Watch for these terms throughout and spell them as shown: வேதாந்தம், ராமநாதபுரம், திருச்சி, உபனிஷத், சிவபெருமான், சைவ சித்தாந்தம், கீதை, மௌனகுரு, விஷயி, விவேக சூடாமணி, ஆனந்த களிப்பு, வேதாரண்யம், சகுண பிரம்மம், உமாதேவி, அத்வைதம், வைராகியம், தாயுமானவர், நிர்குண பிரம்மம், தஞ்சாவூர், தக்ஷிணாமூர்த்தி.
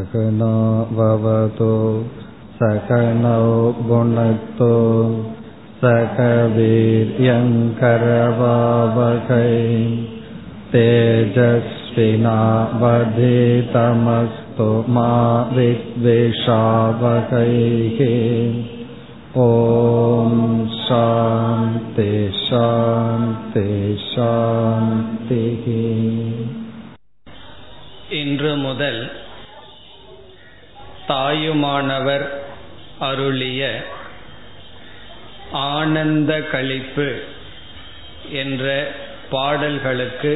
சகனோ பவது சகனோ குணத்தோ சகவீர்யங்கரவாவகை தேஜஸ்வினாவதீதமஸ்து மா வித்விஷாவகை. ஓம் சாந்தி சாந்தி சாந்தி. இன்று முதல் தாயுமானவர் அருளிய ஆனந்த களிப்பு என்ற பாடல்களுக்கு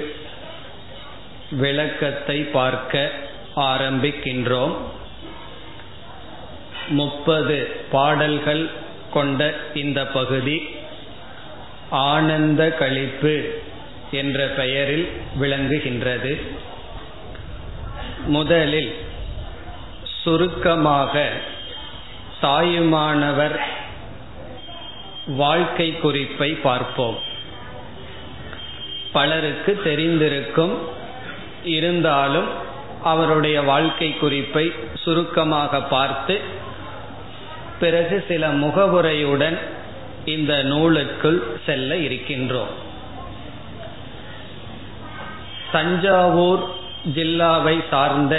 விளக்கத்தை பார்க்க ஆரம்பிக்கின்றோம். 30 பாடல்கள் கொண்ட இந்த பகுதி ஆனந்த களிப்பு என்ற பெயரில் விளங்குகின்றது. முதலில் சுருக்கமாக தாயுமானவர் வாழ்க்கை குறிப்பை பார்ப்போம். பலருக்கு தெரிந்திருக்கும், இருந்தாலும் அவருடைய வாழ்க்கை குறிப்பை சுருக்கமாக பார்த்து பிறகு சில முகவுரையுடன் இந்த நூலுக்குள் செல்ல இருக்கின்றோம். தஞ்சாவூர் ஜில்லாவை சார்ந்த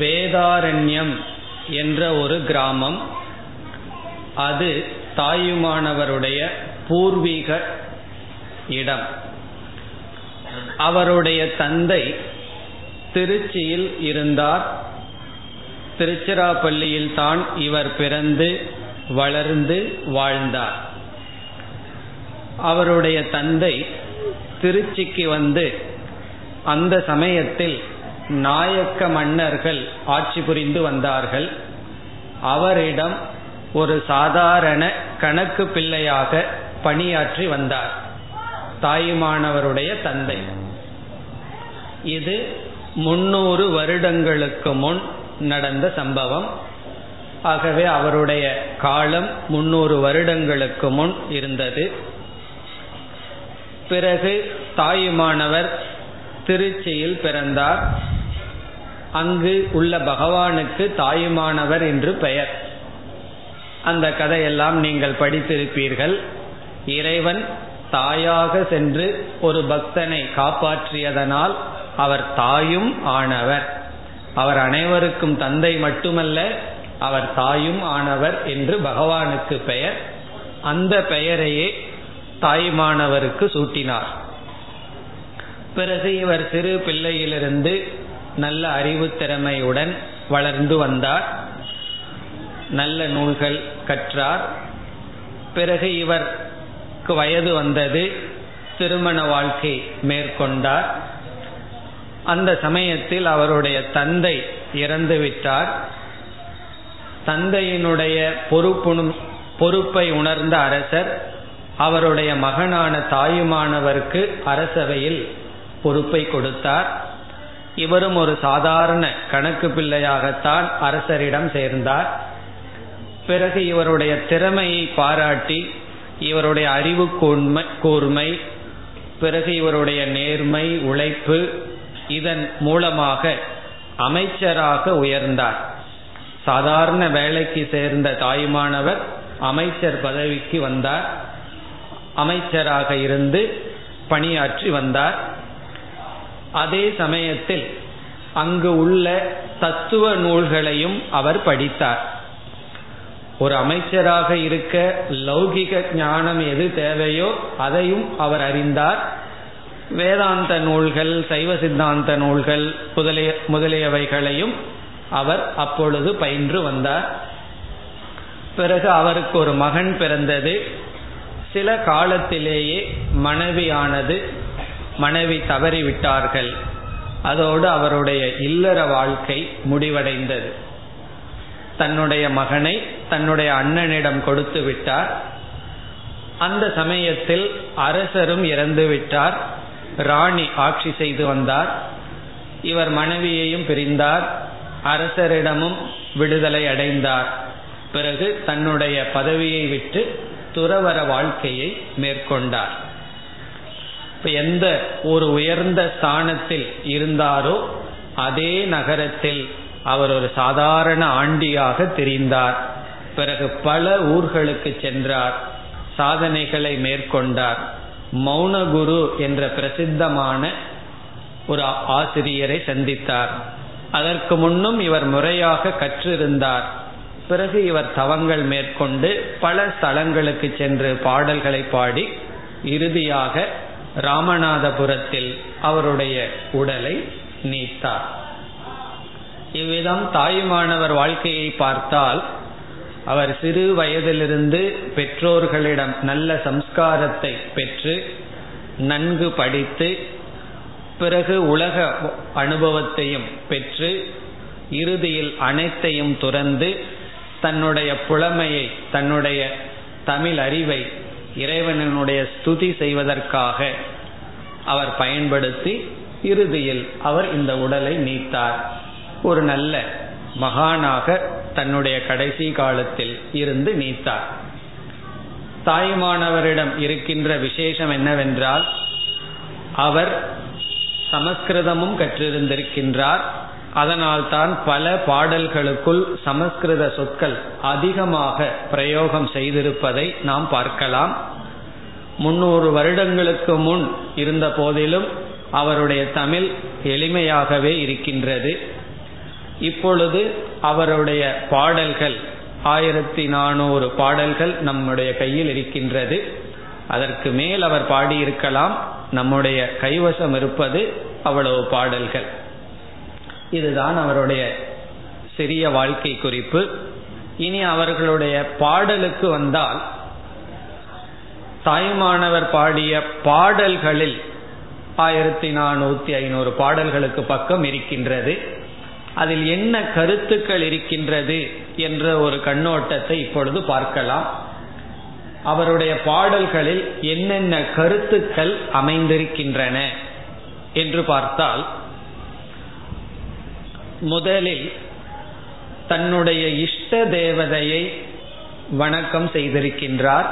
வேதாரண்யம் என்ற ஒரு கிராமம், அது தாயுமானவருடைய பூர்வீக இடம். அவருடைய தந்தை திருச்சியில் இருந்தார். திருச்சிராப்பள்ளியில் தான் இவர் பிறந்து வளர்ந்து வாழ்ந்தார். அவருடைய தந்தை திருச்சிக்கு வந்து அந்த சமயத்தில் நாயக்க மன்னர்கள் ஆட்சி புரிந்து வந்தார்கள். அவரிடம் ஒரு சாதாரண கணக்கு பிள்ளையாக பணியாற்றி வந்தார் தாயுமானவருடைய தந்தை. இது 300 வருடங்களுக்கு முன் நடந்த சம்பவம். ஆகவே அவருடைய காலம் 300 வருடங்களுக்கு முன் இருந்தது. பிறகு தாயுமானவர் திருச்சியில் பிறந்தார். அங்கு உள்ள பகவானுக்கு தாயுமானவர் என்று பெயர். அந்த கதையெல்லாம் நீங்கள் படித்திருப்பீர்கள். இறைவன் தாயாக சென்று ஒரு பக்தனை காப்பாற்றியதனால் அவர் தாயும் ஆனவர். அவர் அனைவருக்கும் தந்தை மட்டுமல்ல, அவர் தாயும் ஆனவர் என்று பகவானுக்கு பெயர். அந்த பெயரையே தாயுமானவருக்கு சூட்டினார். பிறகு இவர் சிறு பிள்ளையிலிருந்து நல்ல அறிவு திறமையுடன் வளர்ந்து வந்தார். நல்ல நூல்கள் கற்றார். பிறகு இவருக்கு வயது வந்தது. திருமண வாழ்க்கை மேற்கொண்டார். அந்த சமயத்தில் அவருடைய தந்தை இறந்துவிட்டார். தந்தையினுடைய பொறுப்பை உணர்ந்த அரசர் அவருடைய மகனான தாயுமானவருக்கு அரசவையில் பொறுப்பை கொடுத்தார். இவரும் ஒரு சாதாரண கணக்கு பிள்ளையாகத்தான் அரசரிடம் சேர்ந்தார். பிறகு இவருடைய திறமையை பாராட்டி இவருடைய அறிவு கூர்மை, பிறகு இவருடைய நேர்மை, உழைப்பு, இதன் மூலமாக அமைச்சராக உயர்ந்தார். சாதாரண வேலைக்கு சேர்ந்த தாயுமானவர் அமைச்சர் பதவிக்கு வந்தார். அமைச்சராக இருந்து பணியாற்றி வந்தார். அதே சமயத்தில் அங்கு உள்ள தத்துவ நூல்களையும் அவர் படித்தார். ஒரு அமைச்சராக இருக்க லௌகிக ஞானம் எது தேவையோ அதையும் அவர் அறிந்தார். வேதாந்த நூல்கள், சைவ சித்தாந்த நூல்கள் முதலியவைகளையும் அவர் அப்பொழுது பயின்று வந்தார். பிறகு அவருக்கு ஒரு மகன் பிறந்தது. சில காலத்திலேயே மனைவி தவறிவிட்டார்கள். அதோடு அவருடைய இல்லற வாழ்க்கை முடிவடைந்தது. தன்னுடைய மகனை தன்னுடைய அண்ணனிடம் கொடுத்து விட்டார். அந்த சமயத்தில் அரசரும் இறந்துவிட்டார். ராணி ஆட்சி செய்து வந்தார். இவர் மனைவியையும் பிரிந்தார். அரசரிடமும் விடுதலை அடைந்தார். பிறகு தன்னுடைய பதவியை விட்டு துறவற வாழ்க்கையை மேற்கொண்டார். எந்த ஒரு உயர்ந்த ஸ்தானத்தில் இருந்தாரோ அதே நகரத்தில் அவர் ஒரு சாதாரண ஆண்டியாக தெரிந்தார். பிறகு பல ஊர்களுக்கு சென்றார், சாதனைகளை மேற்கொண்டார். மௌனகுரு என்ற பிரசித்தமான ஒரு ஆசிரியரை சந்தித்தார். அதற்கு முன்னும் இவர் முறையாக கற்றிருந்தார். பிறகு இவர் தவங்கள் மேற்கொண்டு பல ஸ்தலங்களுக்கு சென்று பாடல்களை பாடி இறுதியாக ராமநாதபுரத்தில் அவருடைய உடலை நீத்தார். இவ்விதம் தாயுமானவர் வாழ்க்கையை பார்த்தால், அவர் சிறு வயதிலிருந்து பெற்றோர்களிடம் நல்ல சம்ஸ்காரத்தை பெற்று நன்கு படித்து, பிறகு உலக அனுபவத்தையும் பெற்று, இறுதியில் அனைத்தையும் துறந்து தன்னுடைய புலமையை, தன்னுடைய தமிழ் அறிவை இறைவனுடைய ஸ்துதி செய்வதற்காக அவர் பயன்படுத்தி இறுதியில் அவர் இந்த உடலை நீத்தார். ஒரு நல்ல மகானாக தன்னுடைய கடைசி காலத்தில் இருந்து நீத்தார். தாயுமானவரிடம் இருக்கின்ற விசேஷம் என்னவென்றால், அவர் சமஸ்கிருதமும் கற்றிருந்திருக்கின்றார். அதனால்தான் பல பாடல்களுக்குள் சமஸ்கிருத சொற்கள் அதிகமாக பிரயோகம் செய்திருப்பதை நாம் பார்க்கலாம். 300 வருடங்களுக்கு முன் இருந்த போதிலும் அவருடைய தமிழ் எளிமையாகவே இருக்கின்றது. இப்பொழுது அவருடைய பாடல்கள் 1400 பாடல்கள் நம்முடைய கையில் இருக்கின்றது. அதற்கு மேல் அவர் பாடியிருக்கலாம். நம்முடைய கைவசம் இருப்பது அவ்வளவு பாடல்கள். இதுதான் அவருடைய சிறிய வாழ்க்கை குறிப்பு. இனி அவர்களுடைய பாடலுக்கு வந்தால், தாயுமானவர் பாடிய பாடல்களில் 1400-1500 பாடல்களுக்கு பக்கம் இருக்கின்றது. அதில் என்ன கருத்துக்கள் இருக்கின்றது என்ற ஒரு கண்ணோட்டத்தை இப்பொழுது பார்க்கலாம். அவருடைய பாடல்களில் என்னென்ன கருத்துக்கள் அமைந்திருக்கின்றன என்று பார்த்தால், முதலில் தன்னுடைய இஷ்ட தேவதையை வணக்கம் செய்திருக்கின்றார்.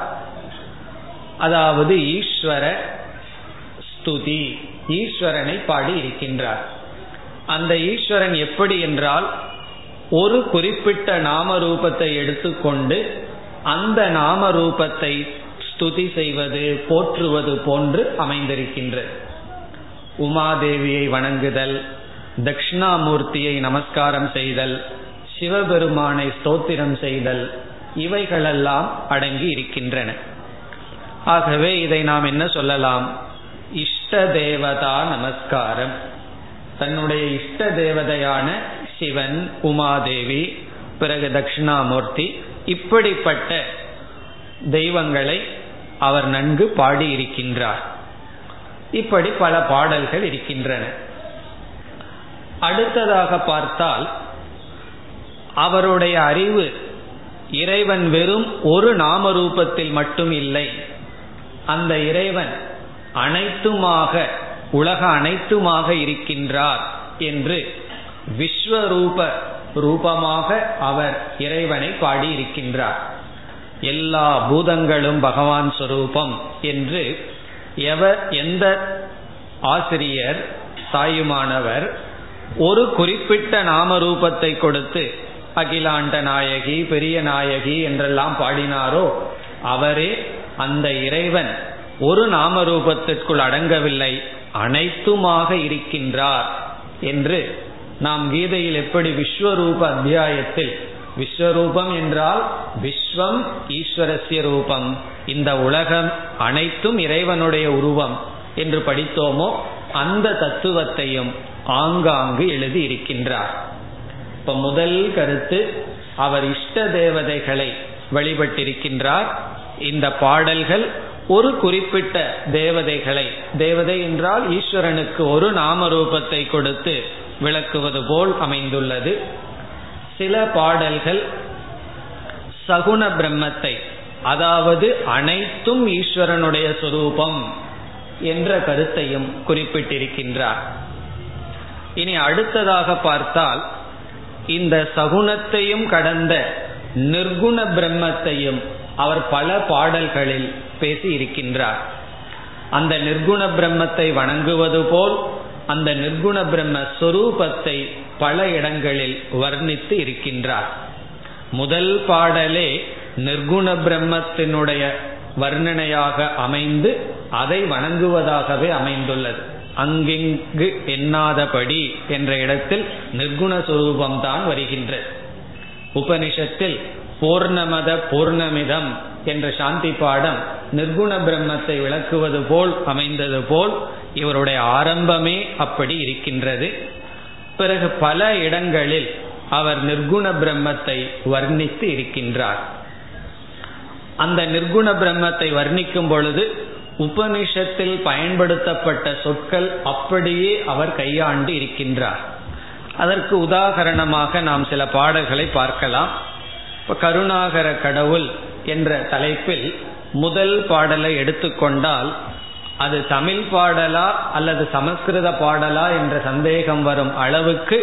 அதாவது ஈஸ்வர ஸ்துதி, ஈஸ்வரனை பாடி இருக்கின்றார். அந்த ஈஸ்வரன் எப்படி என்றால், ஒரு குறிப்பிட்ட நாம ரூபத்தை எடுத்துக்கொண்டு அந்த நாம ரூபத்தை ஸ்துதி செய்வது, போற்றுவது போன்று அமைந்திருக்கின்றது. உமாதேவியை வணங்குதல், தக்ஷிணாமூர்த்தியை நமஸ்காரம் செய்தல், சிவபெருமானை ஸ்தோத்திரம் செய்தல், இவைகளெல்லாம் அடங்கி இருக்கின்றன. ஆகவே இதை நாம் என்ன சொல்லலாம்? இஷ்ட தேவதா நமஸ்காரம். தன்னுடைய இஷ்ட தேவதையான சிவன், உமாதேவி, பிறகு தட்சிணாமூர்த்தி, இப்படிப்பட்ட தெய்வங்களை அவர் நன்கு பாடியிருக்கின்றார். இப்படி பல பாடல்கள் இருக்கின்றன. அடுத்ததாக பார்த்தால், அவருடைய அறிவு இறைவன் வெறும் ஒரு நாம ரூபத்தில் மட்டும் இல்லை, அந்த இறைவன் அனைத்துமாக, உலக அனைத்துமாக இருக்கின்றார் என்று விஸ்வரூப ரூபமாக அவர் இறைவனை பாடியிருக்கின்றார். எல்லா பூதங்களும் பகவான் ஸ்வரூபம் என்று எந்த ஆசிரியர் தாயுமானவர் ஒரு குறிப்பிட்ட நாம ரூபத்தை கொடுத்து அகிலாண்ட நாயகி, பெரிய நாயகி என்றெல்லாம் பாடினாரோ, அவரே அந்த இறைவன் ஒரு நாம ரூபத்திற்குள் அடங்கவில்லை, அனைத்துமாக இருக்கின்றார் என்று நாம் கீதையில் எப்படி விஸ்வரூப அத்தியாயத்தில், விஸ்வரூபம் என்றால் விஸ்வம் ஈஸ்வரஸ்ய ரூபம், இந்த உலகம் அனைத்தும் இறைவனுடைய உருவம் என்று படித்தோமோ, அந்த தத்துவத்தையும் ஆங்காங்கு எழுதி இருக்கின்றார். இப்ப முதல் கருத்து, அவர் இஷ்ட தேவதைகளை வழிபட்டிருக்கின்றார். இந்த பாடல்கள் ஒரு குறிப்பிட்ட தேவதைகளை, தேவதை என்றால் ஈஸ்வரனுக்கு ஒரு நாம ரூபத்தை கொடுத்து விளக்குவது போல் அமைந்துள்ளது. சில பாடல்கள் சகுண பிரம்மத்தை, அதாவது அனைத்தும் ஈஸ்வரனுடைய சுரூபம் என்ற கருத்தையும் குறிப்பிட்டிருக்கின்றார். இனி அடுத்ததாக பார்த்தால், இந்த சகுனத்தையும் கடந்த நிர்குண பிரம்மத்தையும் அவர் பல பாடல்களில் பேசி இருக்கின்றார். அந்த நிர்குண பிரம்மத்தை வணங்குவது போல், அந்த நிர்குண பிரம்ம ஸ்வரூபத்தை பல இடங்களில் வர்ணித்து இருக்கின்றார். முதல் பாடலே நிர்குண பிரம்மத்தினுடைய வர்ணனையாக அமைந்து அதை வணங்குவதாகவே அமைந்துள்ளது. அங்கிங்கு எண்ணாதபடி என்ற இடத்தில் நிர்குணஸ்வரூபம்தான் வருகின்றது. உபனிஷத்தில் பூர்ணமத பூர்ணமிதம் என்ற சாந்தி பாடம் நிர்குண பிரம்மத்தை விளக்குவது போல் அமைந்தது போல் இவருடைய ஆரம்பமே அப்படி இருக்கின்றது. பிறகு பல இடங்களில் அவர் நிர்குண பிரம்மத்தை வர்ணித்து இருக்கின்றார். அந்த நிர்குண பிரம்மத்தை வர்ணிக்கும் பொழுது உபனிஷத்தில் பயன்படுத்தப்பட்ட சொற்கள் அப்படியே அவர் கையாண்டு இருக்கின்றார். அதற்கு உதாரணமாக நாம் சில பாடல்களை பார்க்கலாம். கருணாகர கடவுள் என்ற தலைப்பில் முதல் பாடலை எடுத்துக்கொண்டால் அது தமிழ் பாடலா அல்லது சமஸ்கிருத பாடலா என்ற சந்தேகம் வரும் அளவுக்கு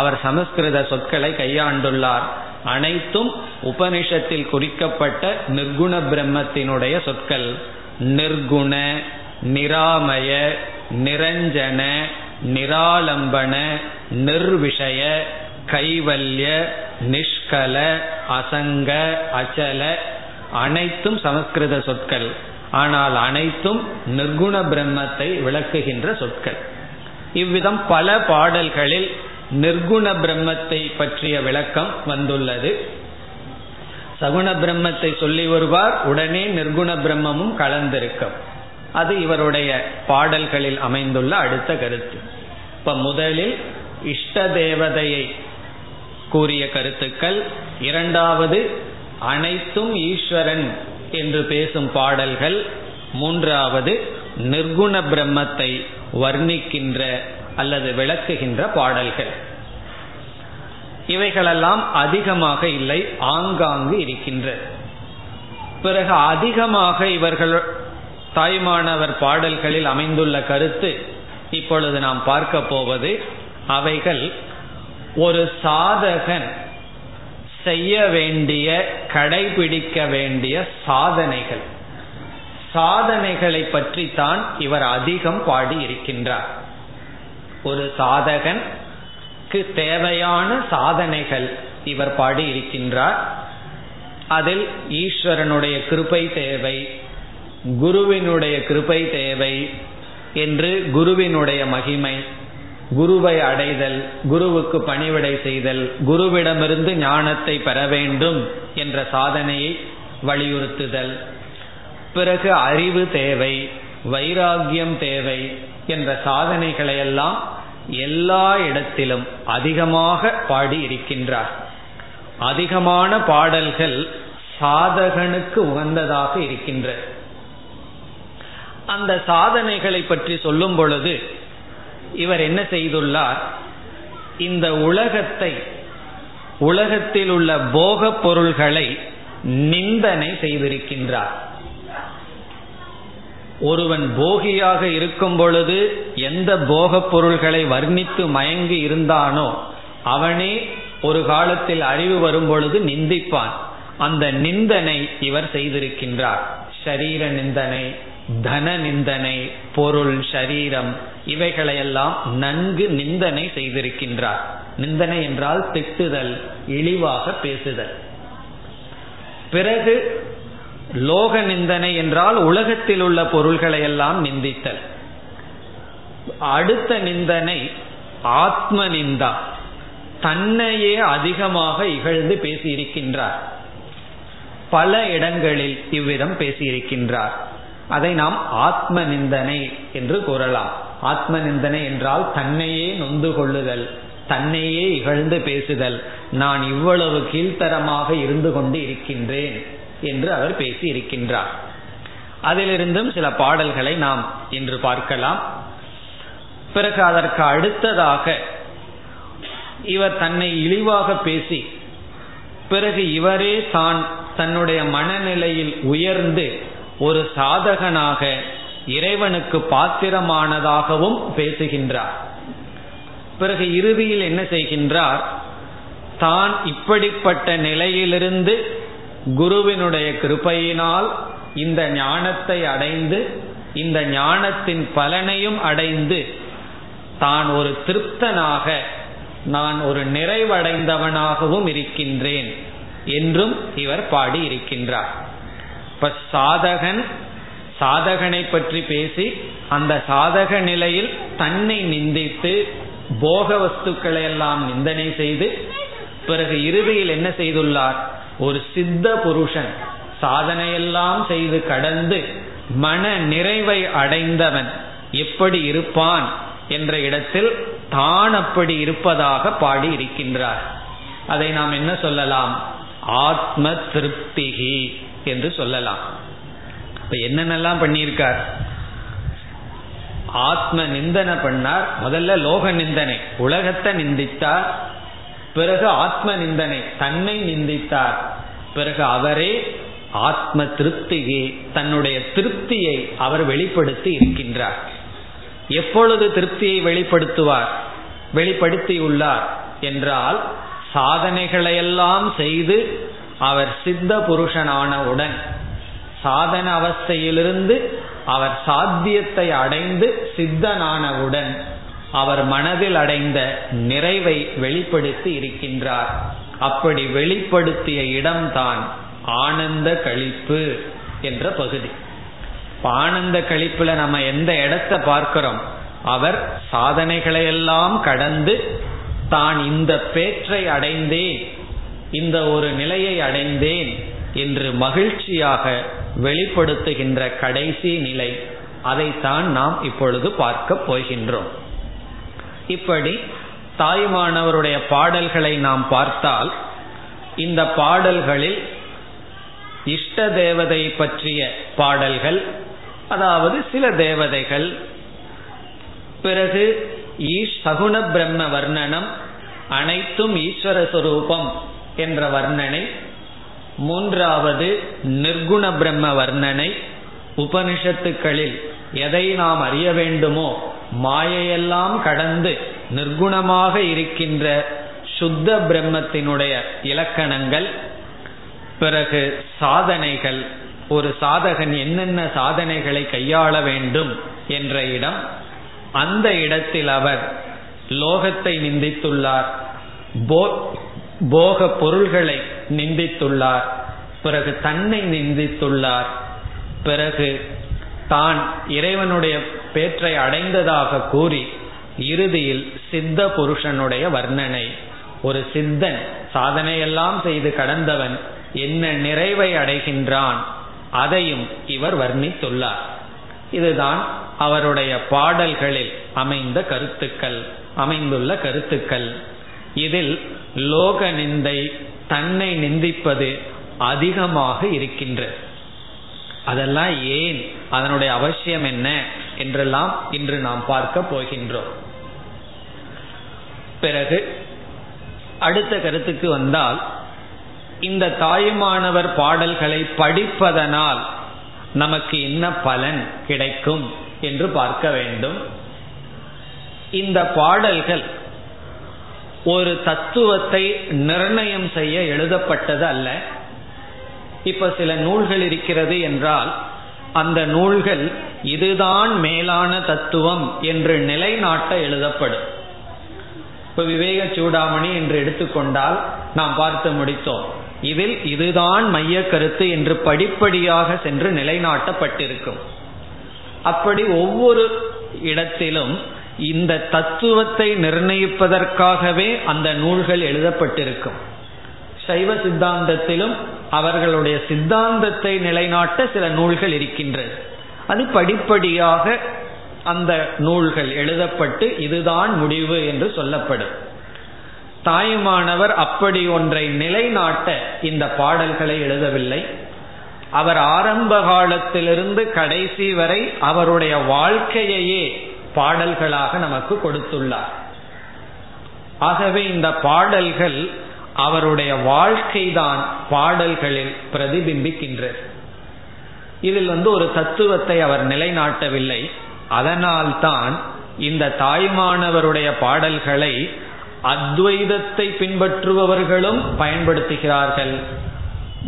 அவர் சமஸ்கிருத சொற்களை கையாண்டுள்ளார். அனைத்தும் உபனிஷத்தில் குறிக்கப்பட்ட நிர்குண பிரம்மத்தினுடைய சொற்கள். நிர்குண, நிராமய, நிரஞ்சன, நிராலம்பன, நிர்விஷய, கைவல்ய, நிஷ்கல, அசங்க, அச்சல அனைத்தும் சமஸ்கிருத சொற்கள். ஆனால் அனைத்தும் நிர்குண பிரம்மத்தை விளக்குகின்ற சொற்கள். இவ்விதம் பல பாடல்களில் நிர்குண பிரம்மத்தை பற்றிய விளக்கம் வந்துள்ளது. சகுண பிரம்மத்தை சொல்லி வருவார், உடனே நிர்குண பிரம்மமும் கலந்திருக்கும். அது இவருடைய பாடல்களில் அமைந்துள்ள அடுத்த கருத்து. இப்ப முதலில் இஷ்ட தேவதையை கூறிய கருத்துக்கள், இரண்டாவது அனைத்தும் ஈஸ்வரன் என்று பேசும் பாடல்கள், மூன்றாவது நிர்குண பிரம்மத்தை வர்ணிக்கின்ற அல்லது விளக்குகின்ற பாடல்கள். இவைகளெல்லாம் அதிகமாக இல்லை, ஆங்காங்கு இருக்கின்ற. பிறகு அதிகமாக இவர்கள் தாயுமானவர் பாடல்களில் அமைந்துள்ள கருத்து இப்பொழுது நாம் பார்க்க போவது, அவைகள் ஒரு சாதகன் செய்ய வேண்டிய கடைபிடிக்க வேண்டிய சாதனைகள், சாதனைகளை பற்றித்தான் இவர் அதிகம் பாடி இருக்கின்றார். ஒரு சாதகனுக்கு தேவையான சாதனைகள் இவர் பாடி இருக்கின்றார். அதில் ஈஸ்வரனுடைய கிருபை தேவை, குருவினுடைய கிருபை தேவை என்று குருவினுடைய மகிமை, குருவை அடைதல், குருவுக்கு பணிவிடை செய்தல், குருவிடமிருந்து ஞானத்தை பெற வேண்டும் என்ற சாதனையை வலியுறுத்துதல், பிறகு அறிவு தேவை, வைராகியம் தேவை என்ற சாதனைகளையெல்லாம் எல்லா இடத்திலும் அதிகமாக பாடி இருக்கின்றார். அதிகமான பாடல்கள் சாதகனுக்கு உகந்ததாக இருக்கின்ற அந்த சாதனைகளை பற்றி சொல்லும் பொழுது இவர் என்ன செய்துள்ளார்? இந்த உலகத்தை, உலகத்தில் உள்ள போக பொருள்களை நிந்தனை செய்திருக்கின்றார். ஒருவன் போகியாக இருக்கும் பொழுது எந்த போக பொருள்களை வர்ணித்து மயங்கி இருந்தானோ அவனே ஒரு காலத்தில் அறிவு வரும் பொழுது நிந்திப்பான். அந்த நிந்தனை இவர் செய்திருக்கின்றார். ஷரீர நிந்தனை, தன நிந்தனை, பொருள், ஷரீரம் இவைகளையெல்லாம் நன்கு நிந்தனை செய்திருக்கின்றார். நிந்தனை என்றால் திட்டுதல், இழிவாக பேசுதல். பிறகு லோக நிந்தனை என்றால் உலகத்தில் உள்ள பொருள்களை எல்லாம் நிந்தித்தல். அடுத்த நிந்தனை ஆத்ம நிந்தா, தன்னையே அதிகமாக இகழ்ந்து பேசியிருக்கின்றார். பல இடங்களில் இவ்விதம் பேசியிருக்கின்றார். அதை நாம் ஆத்ம நிந்தனை என்று கூறலாம். ஆத்ம நிந்தனை என்றால் தன்னையே நொந்து கொள்ளுதல், தன்னையே இகழ்ந்து பேசுதல். நான் இவ்வளவு கீழ்த்தரமாக இருந்து கொண்டு இருக்கின்றேன் என்று அவர் பேசி இருக்கின்றார். அதிலிருந்தும் சில பாடல்களை நாம் இன்று பார்க்கலாம். பிறகு அதற்கு அடுத்ததாக இவர் தன்னை இழிவாக பேசி, பிறகு இவரே தான் தன்னுடைய மனநிலையில் உயர்ந்து ஒரு சாதகனாக இறைவனுக்கு பாத்திரமானதாகவும் பேசுகின்றார். பிறகு இறுதியில் என்ன செய்கின்றார்? தான் இப்படிப்பட்ட நிலையிலிருந்து குருவினுடைய கிருபையினால் இந்த ஞானத்தை அடைந்து, இந்த ஞானத்தின் பலனையும் அடைந்து தான் ஒரு திருப்தனாக நான் ஒரு நிறைவடைந்தவனாகவும் இருக்கின்றேன் என்றும் இவர் பாடி இருக்கின்றார். இப்ப சாதகனை பற்றி பேசி அந்த சாதக நிலையில் தன்னை நிந்தித்து போக வஸ்துக்களை எல்லாம் நிந்தனை செய்து பிறகு இறுதியில் என்ன செய்துள்ளார்? ஒரு சித்த புருஷன், சாதனையெல்லாம் செய்து கடந்து மன நிறைவை அடைந்தவன் எப்படி இருப்பான் என்ற இடத்தில் தான் அப்படி இருப்பதாக பாடி இருக்கின்றார். அதை நாம் என்ன சொல்லலாம்? ஆத்ம திருப்திகி என்று சொல்லலாம். இப்ப என்னென்னலாம் பண்ணியிருக்கார்? ஆத்ம நிந்தனை பண்ணார். முதல்ல லோக நிந்தனை, உலகத்தை நிந்தித்தார். பிறகு ஆத்ம நிந்தனை, தன்னை நிந்தித்தார். பிறகு அவரே ஆத்ம திருப்தியை, தன்னுடைய திருப்தியை அவர் வெளிப்படுத்தி இருக்கின்றார். எப்பொழுது திருப்தியை வெளிப்படுத்தியுள்ளார் என்றால், சாதனைகளையெல்லாம் செய்து அவர் சித்த புருஷனானவுடன், சாதன அவஸ்தையிலிருந்து அவர் சாத்தியத்தை அடைந்து சித்தனானவுடன் அவர் மனதில் அடைந்த நிறைவை வெளிப்படுத்தி இருக்கின்றார். அப்படி வெளிப்படுத்திய இடம்தான் ஆனந்த களிப்பு என்ற பகுதி. ஆனந்த களிப்புல நம்ம எந்த இடத்தை பார்க்கிறோம்? அவர் சாதனைகளையெல்லாம் கடந்து தான் இந்த பேற்றை அடைந்தேன், இந்த ஒரு நிலையை அடைந்தேன் என்று மகிழ்ச்சியாக வெளிப்படுத்துகின்ற கடைசி நிலை, அதைத்தான் நாம் இப்பொழுது பார்க்க போகின்றோம். இப்படி தாயுமானவருடைய பாடல்களை நாம் பார்த்தால், இந்த பாடல்களில் இஷ்ட தேவதை பற்றிய பாடல்கள், அதாவது சில தேவதைகள், பிறகு சகுண பிரம்ம வர்ணனம், அனைத்தும் ஈஸ்வர சுரூபம் என்ற வர்ணனை, மூன்றாவது நிர்குண பிரம்ம வர்ணனை, உபனிஷத்துக்களில் எதை நாம் அறிய வேண்டுமோ மாயையெல்லாம் கடந்து நிர்குணமாக இருக்கின்ற சுத்த பிரம்மத்தினுடைய இலக்கணங்கள், பிறகு சாதனைகள், ஒரு சாதகன் என்னென்ன சாதனைகளை கையாள வேண்டும் என்ற இடம். அந்த இடத்தில் அவர் லோகத்தை நிந்தித்துள்ளார், போக பொருள்களை நிந்தித்துள்ளார், பிறகு தன்னை நிந்தித்துள்ளார், பிறகு தான் இறைவனுடைய பேற்றை அடைந்ததாக கூறி இறுதியில் சித்த புருஷனுடைய வர்ணனை, ஒரு சித்தன் சாதனையெல்லாம் செய்து கடந்தவன் என்ன நிறைவை அடைகின்றான், அதையும் இவர் வர்ணித்துள்ளார். இதுதான் அவருடைய பாடல்களில் அமைந்துள்ள கருத்துக்கள். இதில் லோக நிந்தை, தன்னை நிந்திப்பது அதிகமாக இருக்கின்றது. அதெல்லாம் ஏன், அதனுடைய அவசியம் என்ன என்றெல்லாம் இன்று நாம் பார்க்க போகின்றோம். பிறகு அடுத்த கருத்துக்கு வந்தால், இந்த தாயுமானவர் பாடல்களை படிப்பதனால் நமக்கு என்ன பலன் கிடைக்கும் என்று பார்க்க வேண்டும். இந்த பாடல்கள் ஒரு தத்துவத்தை நிர்ணயம் செய்ய எழுதப்பட்டது அல்ல. இப்ப சில நூல்கள் இருக்கிறது என்றால், அந்த நூல்கள் இதுதான் மேலான தத்துவம் என்று நிலைநாட்ட எழுதப்படும். இப்ப விவேக சூடாமணி என்று எடுத்துக்கொண்டால் நாம் பார்த்து முடித்தோம். இதில் இதுதான் மைய கருத்து என்று படிப்படியாக சென்று நிலைநாட்டப்பட்டிருக்கும். அப்படி ஒவ்வொரு இடத்திலும் இந்த தத்துவத்தை நிர்ணயிப்பதற்காகவே அந்த நூல்கள் எழுதப்பட்டிருக்கும். சைவ சித்தாந்தத்திலும் அவர்களுடைய சித்தாந்தத்தை நிலைநாட்ட சில நூல்கள் இருக்கின்றது. அது படிப்படியாக அந்த நூல்கள் எழுதப்பட்டு இதுதான் முடிவு என்று சொல்லப்படும். தாயுமானவர் அப்படி ஒன்றை நிலைநாட்ட இந்த பாடல்களை எழுதவில்லை. அவர் ஆரம்ப காலத்திலிருந்து கடைசி வரை அவருடைய வாழ்க்கையையே பாடல்களாக நமக்கு கொடுத்துள்ளார். ஆகவே இந்த பாடல்கள் அவருடைய வாழ்க்கைதான் பாடல்களில் பிரதிபிம்பிக்கின்றது. இதில் ஒரு தத்துவத்தை அவர் நிலைநாட்டவில்லை. அதனால்தான் இந்த தாயுமானவருடைய பாடல்களை அத்வைதத்தை பின்பற்றுபவர்களும் பயன்படுத்துகிறார்கள்.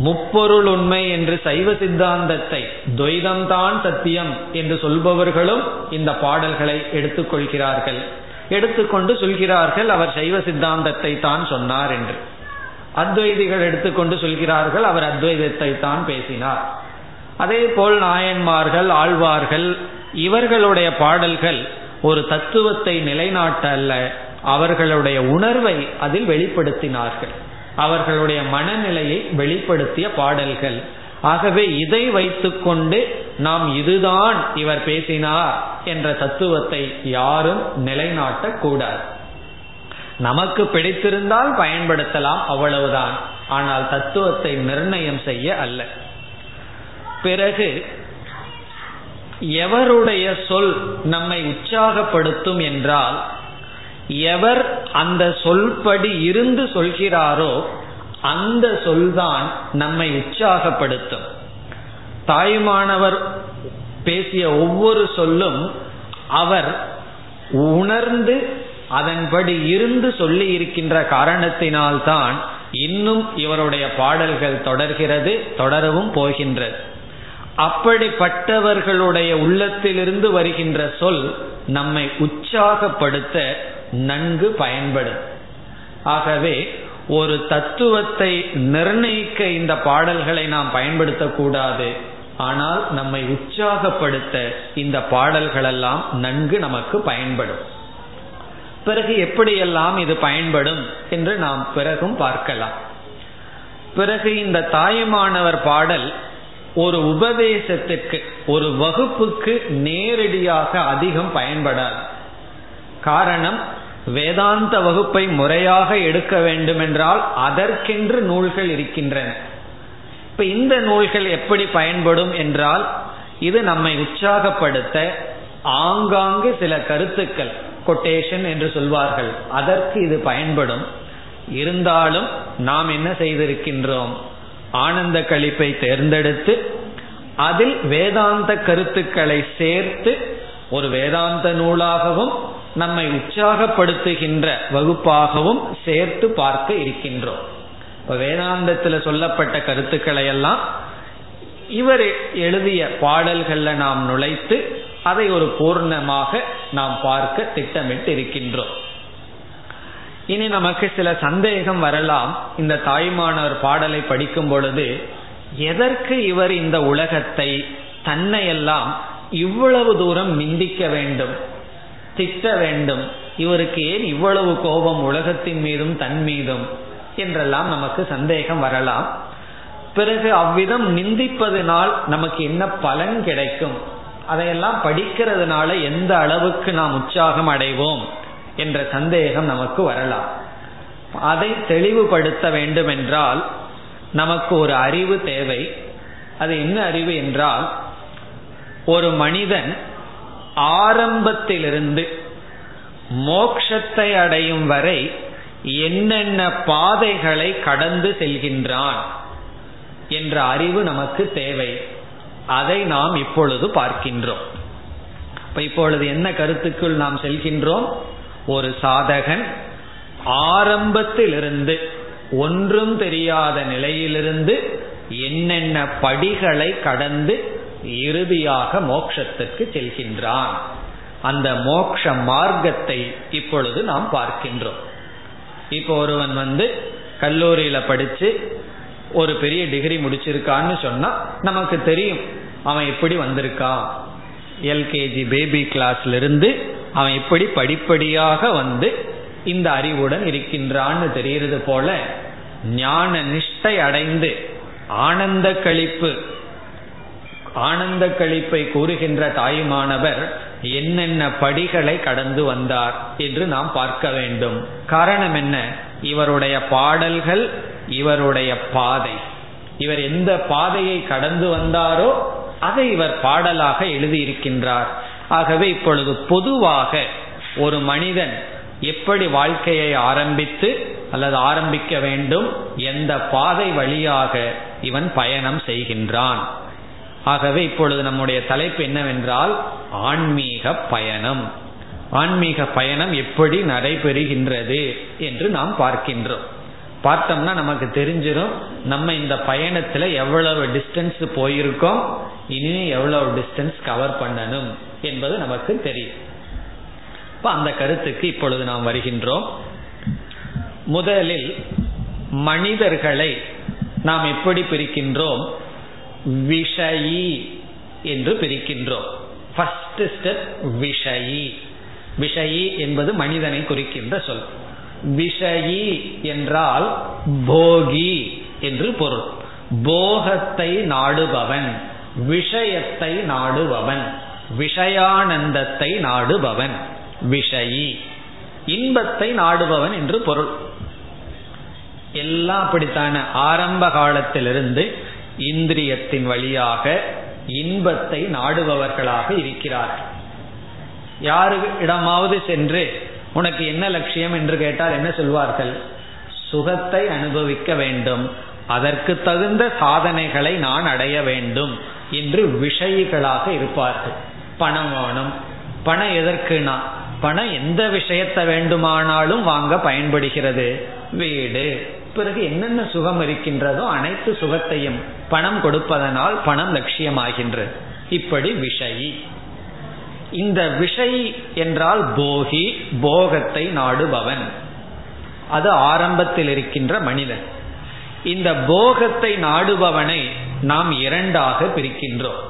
முப்பொருள் உண்மை என்று சைவ சித்தாந்தத்தை, துவைதம்தான் சத்தியம் என்று சொல்பவர்களும் இந்த பாடல்களை எடுத்துக்கொள்கிறார்கள். எடுத்துக்கொண்டு சொல்கிறார்கள் அவர் சைவ சித்தாந்தத்தை தான் சொன்னார் என்று. அத்வைதிகள் எடுத்துக்கொண்டு சொல்கிறார்கள் அவர் அத்வைதத்தை தான் பேசினார். அதே போல் நாயன்மார்கள், ஆழ்வார்கள், இவர்களுடைய பாடல்கள் ஒரு தத்துவத்தை நிலைநாட்ட அல்ல, அவர்களுடைய உணர்வை அதில் வெளிப்படுத்தினார்கள், அவர்களுடைய மனநிலையை வெளிப்படுத்திய பாடல்கள். ஆகவே இதை வைத்துக்கொண்டு நாம் இதுதான் இவர் பேசினார் என்ற தத்துவத்தை யாரும் நிலைநாட்டக்கூடாது. நமக்கு பிடித்திருந்தால் பயன்படுத்தலாம், அவ்வளவுதான். ஆனால் தத்துவத்தை நிர்ணயம் செய்ய அல்ல. பிறகு எவருடைய சொல் நம்மை உற்சாகப்படுத்தும் என்றால், எவர் அந்த சொல்படி இருந்து சொல்கிறாரோ அந்த சொல்தான் நம்மை உற்சாகப்படுத்தும். தாயுமானவர் பேசிய ஒவ்வொரு சொல்லும் அவர் உணர்ந்து அதன்படி இருந்து சொல்லி இருக்கின்ற காரணத்தினால்தான் இன்னும் இவருடைய பாடல்கள் தொடர்கிறது, தொடரவும் போகின்றது. அப்படிப்பட்டவர்களுடைய உள்ளத்திலிருந்து வருகின்ற சொல் நம்மை உற்சாகப்படுத்த நன்கு பயன்படும். ஆகவே ஒரு தத்துவத்தை நிர்ணயிக்க இந்த பாடல்களை நாம் பயன்படுத்தக்கூடாது. ஆனால் நம்மை உற்சாகப்படுத்த இந்த பாடல்களெல்லாம் நன்கு நமக்கு பயன்படும். பிறகு எப்படியெல்லாம் இது பயன்படும் என்று நாம் பிறகும் பார்க்கலாம். பிறகு இந்த தாயுமானவர் பாடல் ஒரு உபதேசத்துக்கு, ஒரு வகுப்புக்கு நேரடியாக அதிகம் பயன்படாது. காரணம், வேதாந்த வகுப்பை முறையாக எடுக்க வேண்டுமென்றால் அதற்கென்று நூல்கள் இருக்கின்றன. இப்ப இந்த நூல்கள் எப்படி பயன்படும் என்றால், இது நம்மை உற்சாகப்படுத்த ஆங்காங்கு சில கருத்துக்கள், கொட்டேஷன் என்று சொல்வார்கள், அதற்கு இது பயன்படும். இருந்தாலும் நாம் என்ன செய்திருக்கின்றோம், ஆனந்த களிப்பை தேர்ந்தெடுத்து அதில் வேதாந்த கருத்துக்களை சேர்த்து ஒரு வேதாந்த நூலாகவும் நம்மை உற்சாகப்படுத்துகின்ற வகுப்பாகவும் சேர்த்து பார்க்க இருக்கின்றோம். வேதாந்தத்தில் சொல்லப்பட்ட கருத்துக்களை எல்லாம் இவர் எழுதிய பாடல்கள்ல நாம் நுழைத்து அதை ஒரு பூர்ணமாக நாம் பார்க்க திட்டமிட்டு இருக்கின்றோம். இனி நமக்கு சில சந்தேகம் வரலாம். இந்த தாயுமானவர் பாடலை படிக்கும் பொழுது எதற்கு இவர் இந்த உலகத்தை, தன்னையெல்லாம் இவ்வளவு தூரம் நிந்திக்க வேண்டும், திட்ட வேண்டும், இவருக்கு ஏன் இவ்வளவு கோபம் உலகத்தின் மீதும் தன் மீதும் என்றெல்லாம் நமக்கு சந்தேகம் வரலாம். பிறகு அவ்விதம் நிந்திப்பதனால் நமக்கு என்ன பலன் கிடைக்கும், அதையெல்லாம் படிக்கிறதுனால எந்த அளவுக்கு நாம் உற்சாகம் அடைவோம் என்ற சந்தேகம் நமக்கு வரலாம். அதை தெளிவுபடுத்த வேண்டுமென்றால் நமக்கு ஒரு அறிவு தேவை. அது என்ன அறிவு என்றால், ஒரு மனிதன் ஆரம்பத்திலிருந்து மோட்சத்தை அடையும் வரை என்னென்ன பாதைகளை கடந்து செல்கின்றான் என்ற அறிவு நமக்கு தேவை. அதை நாம் இப்பொழுது பார்க்கின்றோம். இப்பொழுது என்ன கருத்துக்குள் நாம் செல்கின்றோம், ஒரு சாதகன் ஆரம்பத்திலிருந்து ஒன்றும் தெரியாத நிலையிலிருந்து என்னென்ன படிகளை கடந்து இறுதியாக மோட்சத்துக்கு செல்கின்றான், அந்த மோட்ச மார்க்கத்தை இப்பொழுது நாம் பார்க்கின்றோம். இப்போ ஒருவன் கல்லூரியில படிச்சு ஒரு பெரிய டிகிரி முடிச்சிருக்கான்னு சொன்னா நமக்கு தெரியும் அவன் எப்படி வந்திருக்கான். எல்கேஜி பேபி கிளாஸ்ல இருந்து அவன் இப்படி படிப்படியாக இந்த அறிவுடன் இருக்கின்றான்னு தெரிகிறது. போல ஞான நிஷ்டை அடைந்து ஆனந்த களிப்பை கூறுகின்ற தாயுமானவர் என்னென்ன படிகளை கடந்து வந்தார் என்று நாம் பார்க்க வேண்டும். காரணம் என்ன, இவருடைய பாடல்கள் இவருடைய பாதை, இவர் எந்த பாதையை கடந்து வந்தாரோ அதை இவர் பாடலாக எழுதியிருக்கின்றார். ஆகவே இப்பொழுது பொதுவாக ஒரு மனிதன் எப்படி வாழ்க்கையை ஆரம்பித்து அல்லது ஆரம்பிக்க வேண்டும், எந்த பாதை வழியாக இவன் பயணம் செய்கின்றான். ஆகவே இப்பொழுது நம்முடைய தலைப்பு என்னவென்றால் ஆன்மீக பயணம். ஆன்மீக பயணம் எப்படி நடைபெறுகின்றது என்று நாம் பார்க்கின்றோம். பார்த்தோம்னா நமக்கு தெரிஞ்சிடும் நம்ம இந்த பயணத்துல எவ்வளவு டிஸ்டன்ஸ் போயிருக்கோம், இனியும் எவ்வளவு டிஸ்டன்ஸ் கவர் பண்ணணும் என்பது நமக்கு தெரியும். இப்ப அந்த கருத்துக்கு இப்பொழுது நாம் வருகின்றோம். முதலில் மனிதர்களை நாம் எப்படி பிரிக்கின்றோம்? விஷயி என்று பிரிக்கின்றோம். First step விஷயி. விஷயி என்பது மனிதனை குறிக்கின்ற சொல். விஷயி என்றால் போகி என்று பொருள். போகத்தை நாடுபவன், விஷயத்தை நாடுபவன், விஷயானந்தத்தை நாடுபவன், விஷயி இன்பத்தை நாடுபவன் என்று பொருள். எல்லாம் அப்படித்தான ஆரம்ப காலத்திலிருந்து இந்திரியத்தின் வழியாக இன்பத்தை நாடுபவர்களாக இருக்கிறார்கள். யாரு இடமாவது சென்று உனக்கு என்ன லட்சியம் என்று கேட்டால் என்ன சொல்வார்கள்? சுகத்தை அனுபவிக்க வேண்டும், அதற்கு தகுந்த சாதனைகளை நான் அடைய வேண்டும் என்று விஷயிகளாக இருப்பார்கள். பணம் வேணும். பணம் எதற்குனா, பணம் எந்த விஷயத்தை வேண்டுமானாலும் வாங்க பயன்படுகிறது. வீடு, பிறகு என்னென்ன சுகம் இருக்கின்றதோ அனைத்து சுகத்தையும் பணம் கொடுப்பதனால் பணம் லட்சியமாகின்றது. இப்படி விஷயி. இந்த விஷயி என்றால் போகி, போகத்தை நாடுபவன். அது ஆரம்பத்தில் இருக்கின்ற மனிதன். இந்த போகத்தை நாடுபவனை நாம் இரண்டாக பிரிக்கின்றோம்.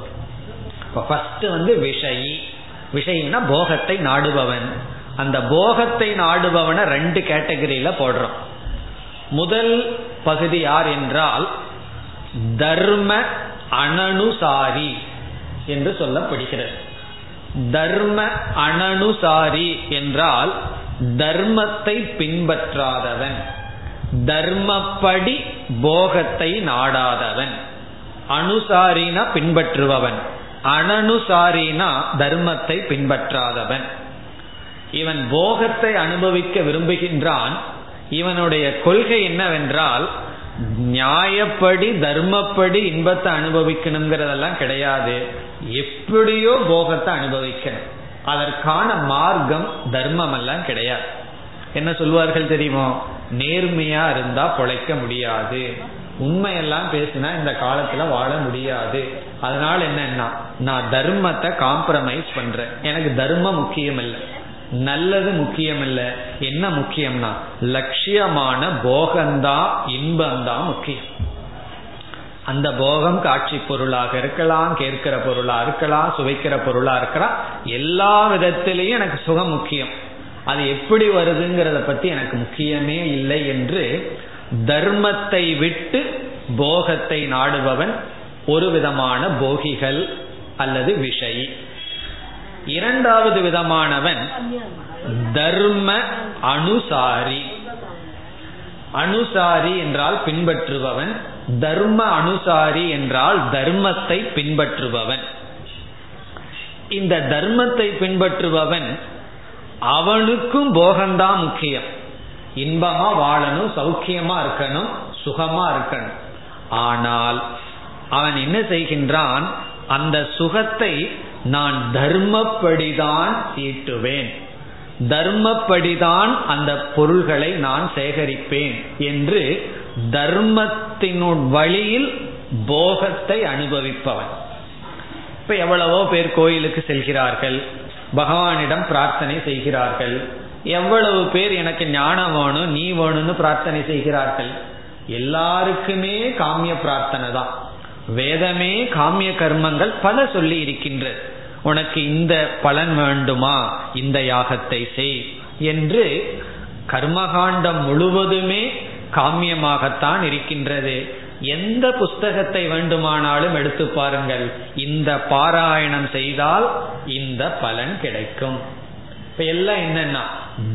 ஃபர்ஸ்ட் விஷயி. விஷயினா போகத்தை நாடுபவன். அந்த போகத்தை நாடுபவனை ரெண்டு கேட்டகரியில போடுறோம். முதல் பகுதி யார் என்றால் தர்ம அனனுசாரி என்று சொல்லப்படுகிறது. தர்ம அனனுசாரி என்றால் தர்மத்தை பின்பற்றாதவன், தர்மப்படி போகத்தை நாடாதவன். அனுசாரினா பின்பற்றுபவன், அனனுசாரினா தர்மத்தை பின்பற்றாதவன். இவன் போகத்தை அனுபவிக்க விரும்புகின்றான். இவனுடைய கொள்கை என்னவென்றால் நியாயப்படி தர்மப்படி இன்பத்தை அனுபவிக்கணுங்கிறதெல்லாம் கிடையாது, எப்படியோ போகத்தை அனுபவிக்கணும். அதற்கான மார்க்கம் தர்மம் எல்லாம் கிடையாது. என்ன சொல்வார்கள் தெரியுமோ? நேர்மையா இருந்தா பொழைக்க முடியாது, உண்மையெல்லாம் பேசினா இந்த காலத்துல வாழ முடியாது. அதனால என்னன்னா, நான் தர்மத்தை காம்ப்ரமைஸ் பண்றேன், எனக்கு தர்மம் முக்கியம் இல்லை, நல்லது முக்கியம் இல்லை. என்ன முக்கியம்னா லட்சியமான போகம்தான், இன்பம்தான் முக்கியம். அந்த போகம் காட்சி பொருளாக இருக்கலாம், கேட்கிற பொருளா இருக்கலாம், சுவைக்கிற பொருளா இருக்கலாம், எல்லா விதத்திலையும் எனக்கு சுகம் முக்கியம். அது எப்படி வருதுங்கிறத பத்தி எனக்கு முக்கியமே இல்லை என்று தர்மத்தை விட்டு போகத்தை நாடுபவன் ஒரு விதமான போகிகள் அல்லது விஷயி. இரண்டாவது விதமானவன் தர்ம அனுசாரி. அனுசாரி என்றால் பின்பற்றுபவன், தர்ம அனுசாரி என்றால் தர்மத்தை பின்பற்றுபவன். இந்த தர்மத்தை பின்பற்றுபவன் அவனுக்கும் போகம்தான் முக்கியம், இன்பமா வாழணும், சௌக்கியமா இருக்கணும், சுகமா இருக்கணும். ஆனால் அவன் என்ன செய்கின்றான்? அந்த சுகத்தை நான் தர்மப்படிதான் ஈட்டுவேன், தர்மப்படிதான் அந்த பொருள்களை நான் சேகரிப்பேன் என்று தர்மத்தினுள் வழியில் போகத்தை அனுபவிப்பவன். இப்ப எவ்வளவோ பேர் கோயிலுக்கு செல்கிறார்கள், பகவானிடம் பிரார்த்தனை செய்கிறார்கள். எவ்வளவு பேர் எனக்கு ஞானம் வேணும், நீ வேணும்னு பிரார்த்தனை செய்கிறார்கள். எல்லாருக்குமே காமிய பிரார்த்தனை தான். வேதமே காமிய கர்மங்கள் பல சொல்லி இருக்கின்றது. உனக்கு இந்த பலன் வேண்டுமா, இந்த யாகத்தை செய் என்று கர்மகாண்டம் முழுவதுமே காமியமாகத்தான் இருக்கின்றது. எந்த புஸ்தகத்தை வேண்டுமானாலும் எடுத்து பாருங்கள், இந்த பாராயணம் செய்தால் இந்த பலன் கிடைக்கும். இப்ப எல்லாம் என்னன்னா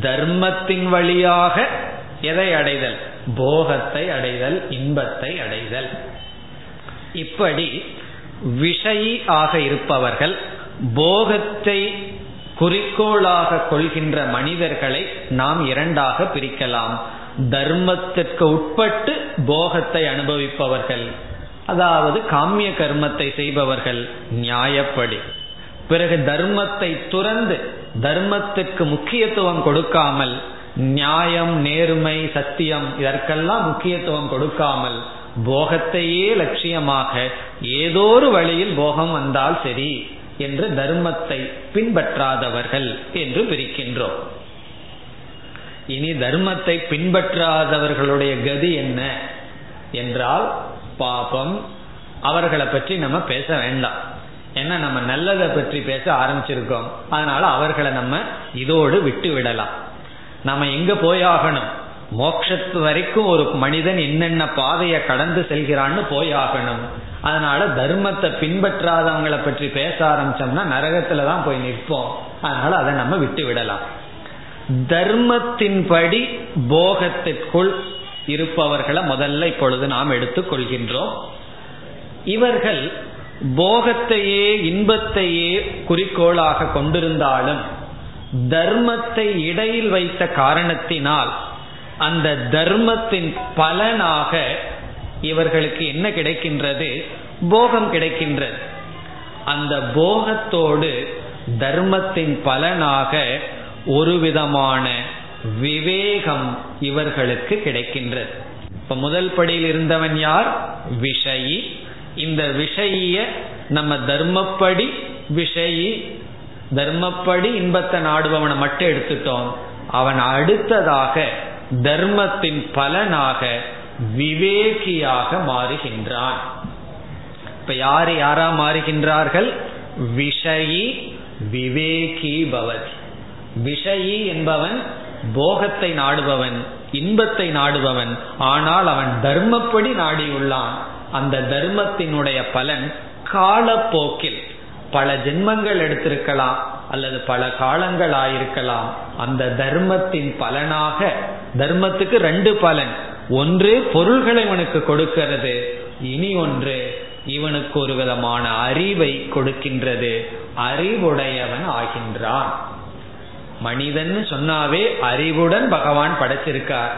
தர்மத்தின் வழியாக எதை அடைதல்? போகத்தை அடைதல், இன்பத்தை அடைதல். இப்படி விஷயி ஆக இருப்பவர்கள், போகத்தை குறிக்கோளாக கொள்கின்ற மனிதர்களை நாம் இரண்டாக பிரிக்கலாம். தர்மத்திற்கு உட்பட்டு போகத்தை அனுபவிப்பவர்கள், அதாவது காமிய கர்மத்தை செய்பவர்கள் நியாயப்படி. பிறகு தர்மத்தை துறந்து தர்மத்திற்கு முக்கியத்துவம் கொடுக்காமல், நியாயம், நேர்மை, சத்தியம் இதற்கெல்லாம் முக்கியத்துவம் கொடுக்காமல் போகத்தையே லட்சியமாக ஏதோ ஒரு வழியில் போகம் வந்தால் சரி, என்று தர்மத்தை பின்பற்றாதவர்கள் என்று பிரிக்கின்றோம். இனி தர்மத்தை பின்பற்றாதவர்களுடைய கதி என்ன என்றால் பாபம். அவர்களை பற்றி நம்ம பேச வேண்டாம், ஏன்னா நம்ம நல்லதை பற்றி பேச ஆரம்பிச்சிருக்கோம். அதனால அவர்களை நம்ம இதோடு விட்டு விடலாம். நம்ம எங்க போயாகணும், மோட்சத்து வரைக்கும் ஒரு மனிதன் என்னென்ன பாதையை கடந்து செல்கிறான்னு போயாகணும். அதனால தர்மத்தை பின்பற்றாதவங்களை பற்றி பேச ஆரம்பிச்சோம்னா நரகத்துல தான் போய் நிற்போம். அதனால அதை நம்ம விட்டு விடலாம். தர்மத்தின்படி போகத்திற்குள் இருப்பவர்களை முதல்ல இப்பொழுது நாம் எடுத்துக் கொள்கின்றோம். இவர்கள் போகத்தையே இன்பத்தையே குறிக்கோளாக கொண்டிருந்தாலும் தர்மத்தை இடையில் வைத்த காரணத்தினால் அந்த தர்மத்தின் பலனாக இவர்களுக்கு என்ன கிடைக்கின்றது, போகம் கிடைக்கின்றது. அந்த போகத்தோடு தர்மத்தின் பலனாக ஒரு விதமான விவேகம் இவர்களுக்கு கிடைக்கின்றது. இப்ப முதல் படியில் இருந்தவன் யார்? விஷயி. இந்த விஷய நம்ம தர்மப்படி விஷயி, தர்மப்படி இன்பத்தை நாடுபவனை மட்டும் எடுத்துட்டோம். அவன் அடுத்ததாக தர்மத்தின் பலனாக விவேகியாக மாறுகின்றான். இப்ப யாரு யாரா மாறுகின்றார்கள்? விஷயி விவேகி பவதி. விஷயி என்பவன் போகத்தை நாடுபவன், இன்பத்தை நாடுபவன். ஆனால் அவன் தர்மப்படி நாடியுள்ளான். அந்த தர்மத்தினுடைய பலன் காலப்போக்கில் பல ஜென்மங்கள் எடுத்திருக்கலாம் அல்லது பல காலங்கள் ஆயிருக்கலாம். அந்த தர்மத்தின் பலனாக, தர்மத்துக்கு ரெண்டு பலன், ஒன்று பொருள்களை இவனுக்கு கொடுக்கிறது, இனி ஒன்று இவனுக்கு ஒரு விதமான அறிவை கொடுக்கின்றது. அறிவுடையவன் ஆகின்றான். மனிதன் சொன்னாவே அறிவுடன் பகவான் படைச்சிருக்கார்.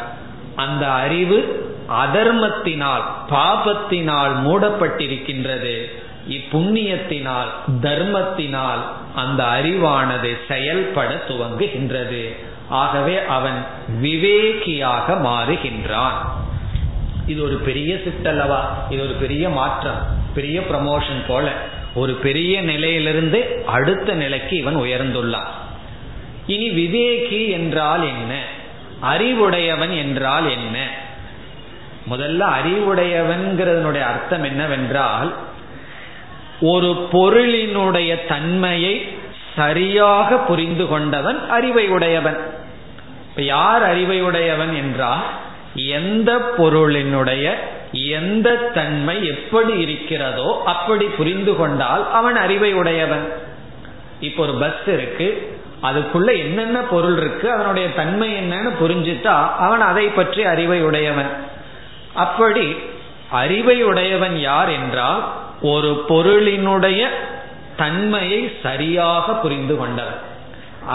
அந்த அறிவு அதர்மத்தினால் பாபத்தினால் மூடப்பட்டிருக்கின்றது. இப்புண்ணியத்தினால் தர்மத்தினால் அந்த அறிவானது செயல்பட துவங்குகின்றது. ஆகவே அவன் விவேகியாக மாறுகின்றான். இது ஒரு பெரிய சித்தல்லவா, இது ஒரு பெரிய மாற்றம், பெரிய ப்ரமோஷன் போல. ஒரு பெரிய நிலையிலிருந்து அடுத்த நிலைக்கு இவன் உயர்ந்துள்ளான். இனி விவேகி என்றால் என்ன, அறிவுடையவன் என்றால் என்ன? முதல்ல அறிவுடையவன்கிறதனுடைய அர்த்தம் என்னவென்றால், ஒரு பொருளினுடைய தன்மையை சரியாக புரிந்து கொண்டவன் அறிவை உடையவன். இப்ப யார் அறிவை உடையவன் என்றால், எந்த பொருளினுடைய எந்த தன்மை எப்படி இருக்கிறதோ அப்படி புரிந்து கொண்டால் அவன் அறிவை உடையவன். இப்போ ஒரு பஸ் இருக்கு, அதுக்குள்ள என்னென்ன பொருள் இருக்கு, அவனுடைய தன்மை என்னன்னு புரிஞ்சுட்டா அவன் அதை பற்றி அறிவை உடையவன். அப்படி அறிவை உடையவன் யார் என்றால் ஒரு பொருளினுடைய தன்மையை சரியாக புரிந்து கொண்டவன்.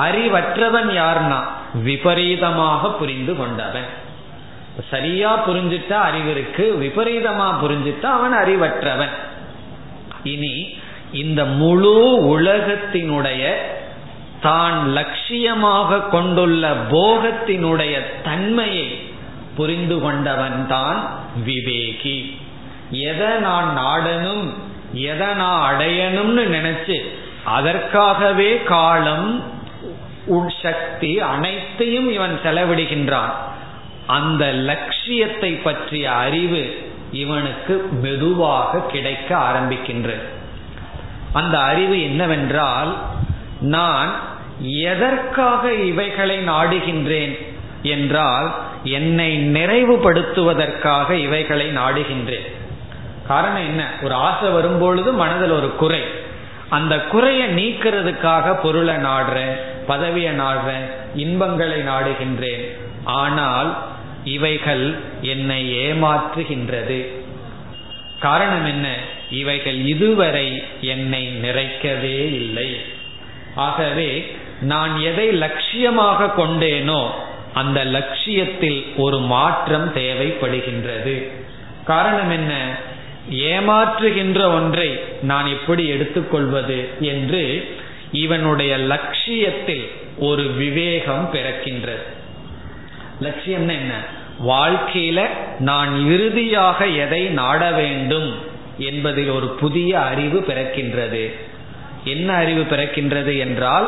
அறிவற்றவன் யார்னா விபரீதமாக புரிந்து கொண்டவன். சரியா புரிஞ்சிட்டா அறிவு இருக்கு, விபரீதமா புரிஞ்சிட்டா அவன் அறிவற்றவன். இனி இந்த முழு உலகத்தினுடைய தான் லட்சியமாக கொண்டுள்ள போகத்தினுடைய தன்மையை புரிந்து கொண்டவன் தான் விவேகி. எதை நான் நாடனும் எதை நான் அடையணும்னு நினைச்சு அதற்காகவே காலம் சக்தி அனைத்தையும் இவன் செலவிடுகின்றான். அந்த லட்சியத்தை பற்றிய அறிவு இவனுக்கு மெதுவாக கிடைக்க ஆரம்பிக்கின்றது. அந்த அறிவு என்னவென்றால், நான் எதற்காக இவைகளை நாடுகின்றேன் என்றால் என்னை நிறைவுபடுத்துவதற்காக இவைகளை நாடுகின்றேன். காரணம் என்ன, ஒரு ஆசை வரும்பொழுது மனதில் ஒரு குறை, அந்த குறையை நீக்கிறதுக்காக பொருளை நாடுறேன், பதவியை நாடுறேன், இன்பங்களை நாடுகின்றேன். ஆனால் இவைகள் என்னை ஏமாற்றுகின்றது. காரணம் என்ன, இவைகள் இதுவரை என்னை நிறைக்கவே இல்லை. ஆகவே நான் எதை லட்சியமாக கொண்டேனோ அந்த லட்சியத்தில் ஒரு மாற்றம் தேவைப்படுகின்றது. காரணம் என்ன, ஏமாற்றுகின்ற ஒன்றை நான் எப்படி எடுத்துக்கொள்வது என்று இவனுடைய லட்சியத்தில் ஒரு விவேகம் பிறக்கின்றது. லட்சியம் என்ன, வாழ்க்கையில நான் இறுதியாக எதை நாட வேண்டும் என்பதில் ஒரு புதிய அறிவு பிறக்கின்றது. என்ன அறிவு பிறக்கின்றது என்றால்,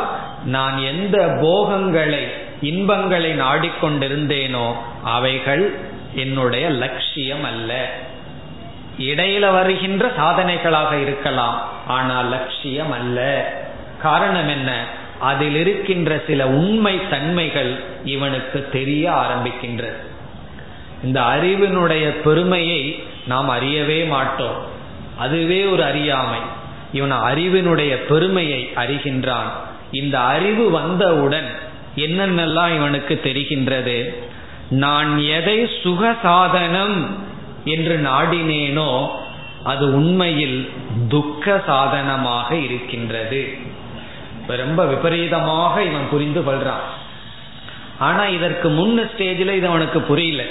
நான் எந்த போகங்களை இன்பங்களை நாடிக்கொண்டிருந்தேனோ அவைகள் என்னுடைய லட்சியம் அல்ல. இடையில வருகின்ற சாதனைகளாக இருக்கலாம், ஆனால் லட்சியம் அல்ல. காரணம் என்ன? அதில் இருக்கின்ற சில உண்மை தன்மைகள் இவனுக்கு தெரிய ஆரம்பிக்கின்றது. இந்த அறிவினுடைய பெருமையை நாம் அறியவே மாட்டோம், அதுவே ஒரு அறியாமை. இவன் அறிவினுடைய பெருமையை அறிகின்றான். இந்த அறிவு வந்தவுடன் என்னென்னலாம் இவனுக்கு தெரிகின்றது? நான் எதை சுகசாதனம் என்று நாடினேனோ அது உண்மையில் துக்க சாதனமாக இருக்கின்றது. ரொம்ப விபரீதமாக இவன் புரிந்து கொள்றான். ஆனா இதற்கு முன்ன ஸ்டேஜில் இது அவனுக்கு புரியல.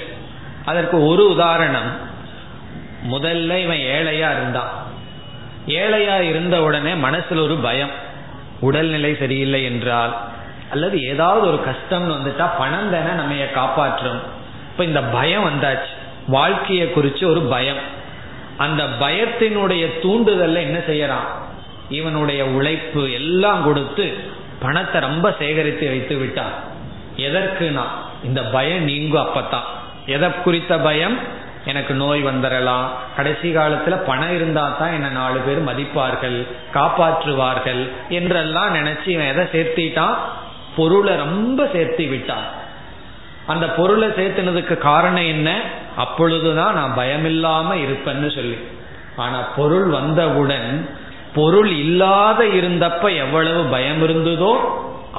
அதற்கு ஒரு உதாரணம், முதல்ல இவன் ஏழையா இருந்தான். ஏழையா இருந்த உடனே மனசுல ஒரு பயம், உடல்நிலை சரியில்லை என்றால் அல்லது ஏதாவது ஒரு கஷ்டம்னு வந்துட்டா பணம் தானே நம்ம காப்பாற்றும். இப்ப இந்த பயம் வந்தாச்சு, வாழ்க்கையை குறிச்சு ஒரு பயம். அந்த பயத்தினுடைய தூண்டுதல்ல என்ன செய்யறான்? இவனுடைய உழைப்பு எல்லாம் கொடுத்து பணத்தை ரொம்ப சேகரித்து வைத்து விட்டான். எதற்குனா இந்த பயம் நீங்கும் அப்பத்தான். எதை குறித்த பயம்? எனக்கு நோய் வந்துடலாம், கடைசி காலத்துல பணம் இருந்தா தான் என்ன நாலு பேர் மதிப்பார்கள், காப்பாற்றுவார்கள் என்றெல்லாம் நினைச்சு இவன் எதை சேர்த்திட்டான்? பொருளை ரொம்ப சேர்த்து விட்டான். அந்த பொருளை சேர்த்துனதுக்கு காரணம் என்ன? அப்பொழுதுதான் நான் பயமில்லாம இருப்பேன்னு சொல்லி. ஆனா பொருள் வந்தவுடன் பொருள் இல்லாத இருந்தப்ப எவ்வளவு பயம் இருந்ததோ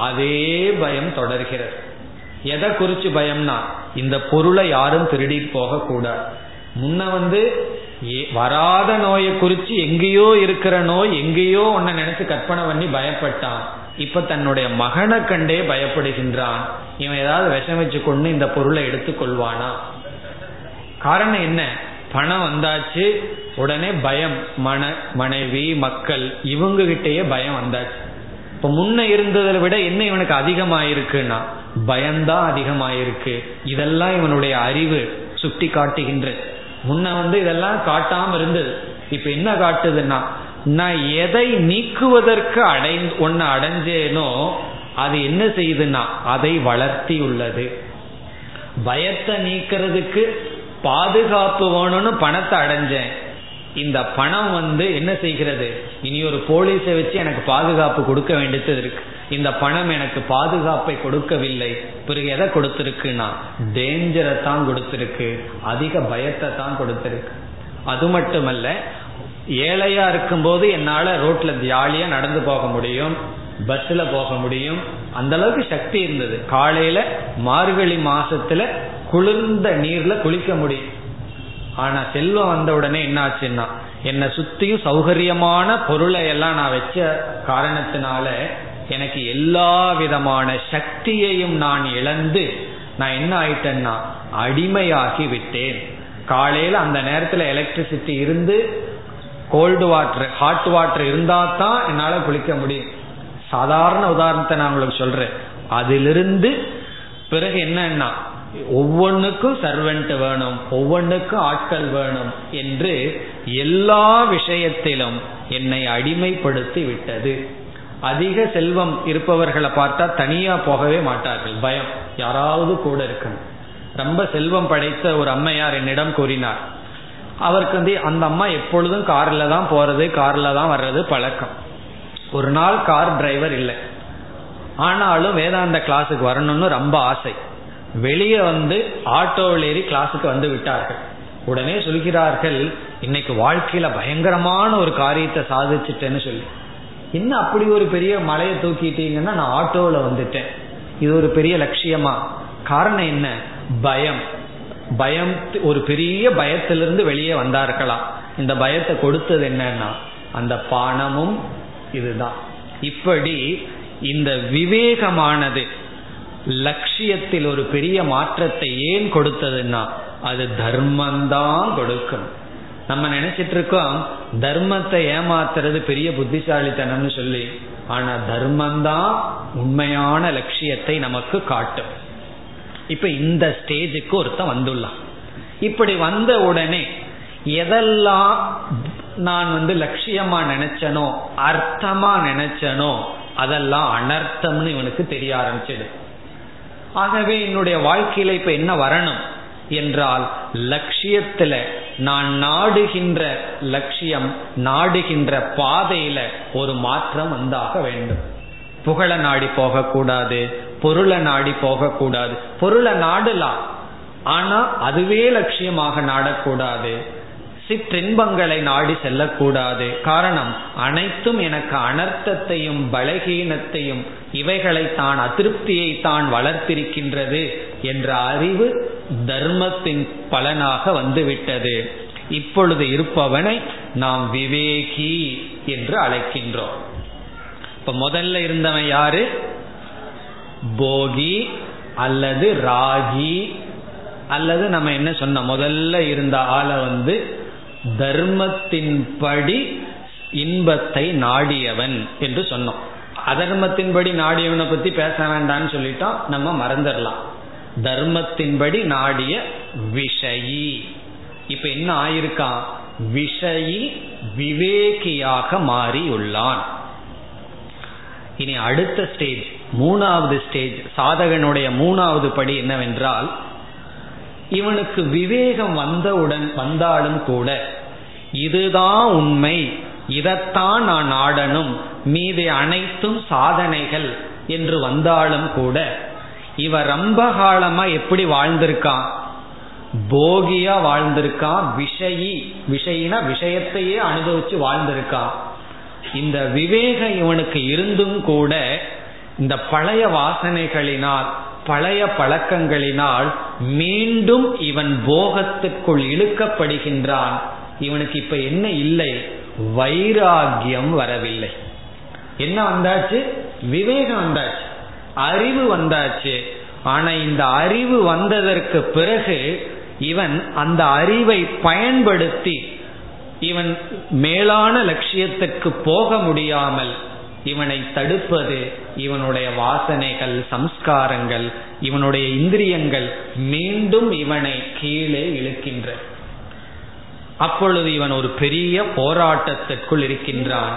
அதே பயம் தொடர்கிறது. எதை குறிச்சு பயம்னா, இந்த பொருளை யாரும் திருடி போக கூடாது. முன்ன வந்து வராத நோயை குறிச்சு எங்கேயோ இருக்கிற நோய் எங்கேயோ உன்னை நினைச்சு கற்பனை பண்ணி பயப்பட்டான். இப்ப தன்னுடைய மகனை கண்டே பயப்படுகின்றான். இவன் ஏதாவது விஷம் வச்சு கொண்டு இந்த பொருளை எடுத்துக்கொள்வானா? காரணம் என்ன? பணம் வந்தாச்சு, உடனே பயம். மனைவி மக்கள் இவங்க கிட்டேயே பயம் வந்தாச்சு. இப்ப முன்ன இருந்ததை விட என்ன இவனுக்கு அதிகமாயிருக்குன்னா பயம்தான் அதிகமாயிருக்கு. இதெல்லாம் இவனுடைய அறிவு சுட்டி காட்டுகின்ற. முன்ன வந்து இதெல்லாம் காட்டாம இருந்தது, இப்ப என்ன காட்டுதுன்னா, நான் எதை நீக்குவதற்கு ஒன்னு அடைஞ்சேனோ அது என்ன செய்யுதுன்னா அதை வளர்த்தி உள்ளது. பயத்தை நீக்கிறதுக்கு பாதுகாப்பு வேணும்னு பணத்தை அடைஞ்சேன். இந்த பணம் வந்து என்ன செய்கிறது? இனி ஒரு போலீஸை வச்சு எனக்கு பாதுகாப்பு கொடுக்க வேண்டியது இருக்கு. இந்த பணம் எனக்கு பாதுகாப்பை கொடுக்கவில்லை. பிறகு எதை கொடுத்திருக்குன்னா டேஞ்சரை தான் கொடுத்திருக்கு, அதிக பயத்தை தான் கொடுத்திருக்கு. அது மட்டுமல்ல, ஏழையா இருக்கும்போது என்னால் ரோட்ல ஜாலியா நடந்து போக முடியும், பஸ்ல போக முடியும், அந்த அளவுக்கு சக்தி இருந்தது. காலையில மார்கழி மாசத்துல குளிர்ந்த நீர்ல குளிக்க முடியும். ஆனா செல்வம் வந்த உடனே என்ன ஆச்சுன்னா, என்னை சுத்தியும் சௌகரியமான பொருளை எல்லாம் நான் வச்ச காரணத்தினால எனக்கு எல்லா விதமான சக்தியையும் நான் இழந்து நான் என்ன ஆயிட்டேன்னா அடிமையாகி விட்டேன். காலையில அந்த நேரத்துல எலக்ட்ரிசிட்டி இருந்து கோல்டு வாட்டர் ஹாட் வாட்டர் இருந்தா தான் என்னால குளிக்க முடியும். சாதாரண உதாரணத்தை நான் உங்களுக்கு சொல்றேன். அதிலிருந்து பிறகு என்னன்னா ஒவ்வொன்றுக்கும் சர்வெண்ட் வேணும், ஒவ்வொன்றுக்கும் ஆட்கள் வேணும் என்று எல்லா விஷயத்திலும் என்னை அடிமைப்படுத்தி விட்டது. அதிக செல்வம் இருப்பவர்களை பார்த்தா தனியா போகவே மாட்டார்கள், பயம், யாராவது கூட இருக்கணும். ரொம்ப செல்வம் படைத்த ஒரு அம்மையார் என்னிடம் கூறினார். அவருக்கு வந்து அந்த அம்மா எப்பொழுதும் கார்ல தான் போறது, கார்ல தான் வர்றது பழக்கம். ஒரு நாள் கார் டிரைவர் இல்லை, ஆனாலும் வேதாந்த கிளாஸுக்கு வரணும்னு ரொம்ப ஆசை. வெளியே வந்து ஆட்டோவில் ஏறி கிளாஸுக்கு வந்து விட்டார்கள். உடனே சொல்கிறார்கள், இன்னைக்கு வாழ்க்கையில பயங்கரமான ஒரு காரியத்தை சாதிச்சுட்டேன்னு சொல்லி. என்ன அப்படி ஒரு பெரிய மலையை தூக்கிட்டீங்கன்னா? நான் ஆட்டோவில வந்துட்டேன், இது ஒரு பெரிய லட்சியமா? காரணம் என்ன? பயம். பயம், ஒரு பெரிய பயத்திலிருந்து வெளியே வந்தார்களாம். இந்த பயத்தை கொடுத்தது என்னன்னா அந்த பானமும் இதுதான். இப்படி இந்த விவேகமானது லட்சியத்தில் ஒரு பெரிய மாற்றத்தை ஏன் கொடுத்ததுன்னா அது தர்மம்தான் கொடுக்கும். நம்ம நினைச்சிட்டு இருக்கோம் தர்மத்தை ஏமாத்துறது பெரிய புத்திசாலித்தனம்னு சொல்லி, ஆனா தர்மம்தான் உண்மையான லட்சியத்தை நமக்கு காட்டும். இப்ப இந்த ஸ்டேஜுக்கு ஒருத்தன் வந்துள்ளான். இப்படி வந்த உடனே எதெல்லாம் நான் லட்சியமா நினைச்சனோ அர்த்தமா நினைச்சனோ அதெல்லாம் அனர்த்தம்னு இவனுக்கு தெரிய ஆரம்பிச்சிடு. ஆகவே என்னுடைய வாழ்க்கையில இப்ப என்ன வரணும் என்றால் லட்சியத்துல நான் நாடுகின்ற லட்சியம் நாடுகின்ற பாதையில ஒரு மாற்றம் வந்தாக வேண்டும். புகழை நாடி போகக்கூடாது, பொருளை நாடி போகக்கூடாது. பொருளை நாடலாம், ஆனா அதுவே லட்சியமாக நாடக்கூடாது. சிற்றின்பங்களை நாடி செல்லக்கூடாது. காரணம் அனைத்தும் எனக்கு அனர்த்தத்தையும் பலகீனத்தையும் இவைகளைத்தான் அதிருப்தியை தான் வளர்த்திருக்கின்றது என்ற அறிவு தர்மத்தின் பலனாக வந்துவிட்டது. இப்பொழுது இருப்பவனை நாம் விவேகி என்று அழைக்கின்றோம். இப்ப முதல்ல இருந்தவன் யாரு? போகி அல்லது ராகி, அல்லது நம்ம என்ன சொன்ன முதல்ல இருந்த ஆளை தர்மத்தின்படி இன்பத்தை நாடியவன் என்று சொன்னோம். அதர்மத்தின்படி நாடியவனை பத்தி பேச வேண்டான்னு சொல்லிட்டோம், நம்ம மறந்துடலாம். தர்மத்தின்படி நாடிய விஷயி இப்ப என்ன ஆயிருக்கான்? விஷயி விவேகியாக மாறியுள்ளான். இனி அடுத்த ஸ்டேஜ், மூணாவது ஸ்டேஜ், சாதகனுடைய மூணாவது படி என்னவென்றால், இவனுக்கு விவேகம் வந்தவுடன் வந்தாலும் கூட இதுதான் உண்மை, இதைத்தான் நான் ஆடணும், மீது அனைத்தும் சாதனைகள் என்று வந்தாலும் கூட இவன் ரொம்ப காலமா எப்படி வாழ்ந்திருக்கான்? போகியா வாழ்ந்திருக்கான். விஷயி, விஷயினா விஷயத்தையே அனுபவிச்சு வாழ்ந்திருக்கான். இந்த விவேகம் இவனுக்கு இருந்தும் கூட இந்த பழைய வாசனைகளினால் பழைய பழக்கங்களினால் மீண்டும் இவன் போகத்துக்குள் இழுக்கப்படுகின்றான். இவனுக்கு இப்ப என்ன இல்லை? வைராகியம் வரவில்லை. என்ன வந்தாச்சு? விவேகம் வந்தாச்சு, அறிவு வந்தாச்சு. ஆனா இந்த அறிவு வந்ததற்கு பிறகு இவன் அந்த அறிவை பயன்படுத்தி இவன் மேலான லட்சியத்திற்கு போக முடியாமல் இவனை தடுப்பது இவனுடைய வாசனைகள், சம்ஸ்காரங்கள், இவனுடைய இந்திரியங்கள் மீண்டும் இவனை கீழே இழுக்கின்ற. அப்பொழுது இவன் ஒரு பெரிய போராட்டத்திற்குள் இருக்கின்றான்.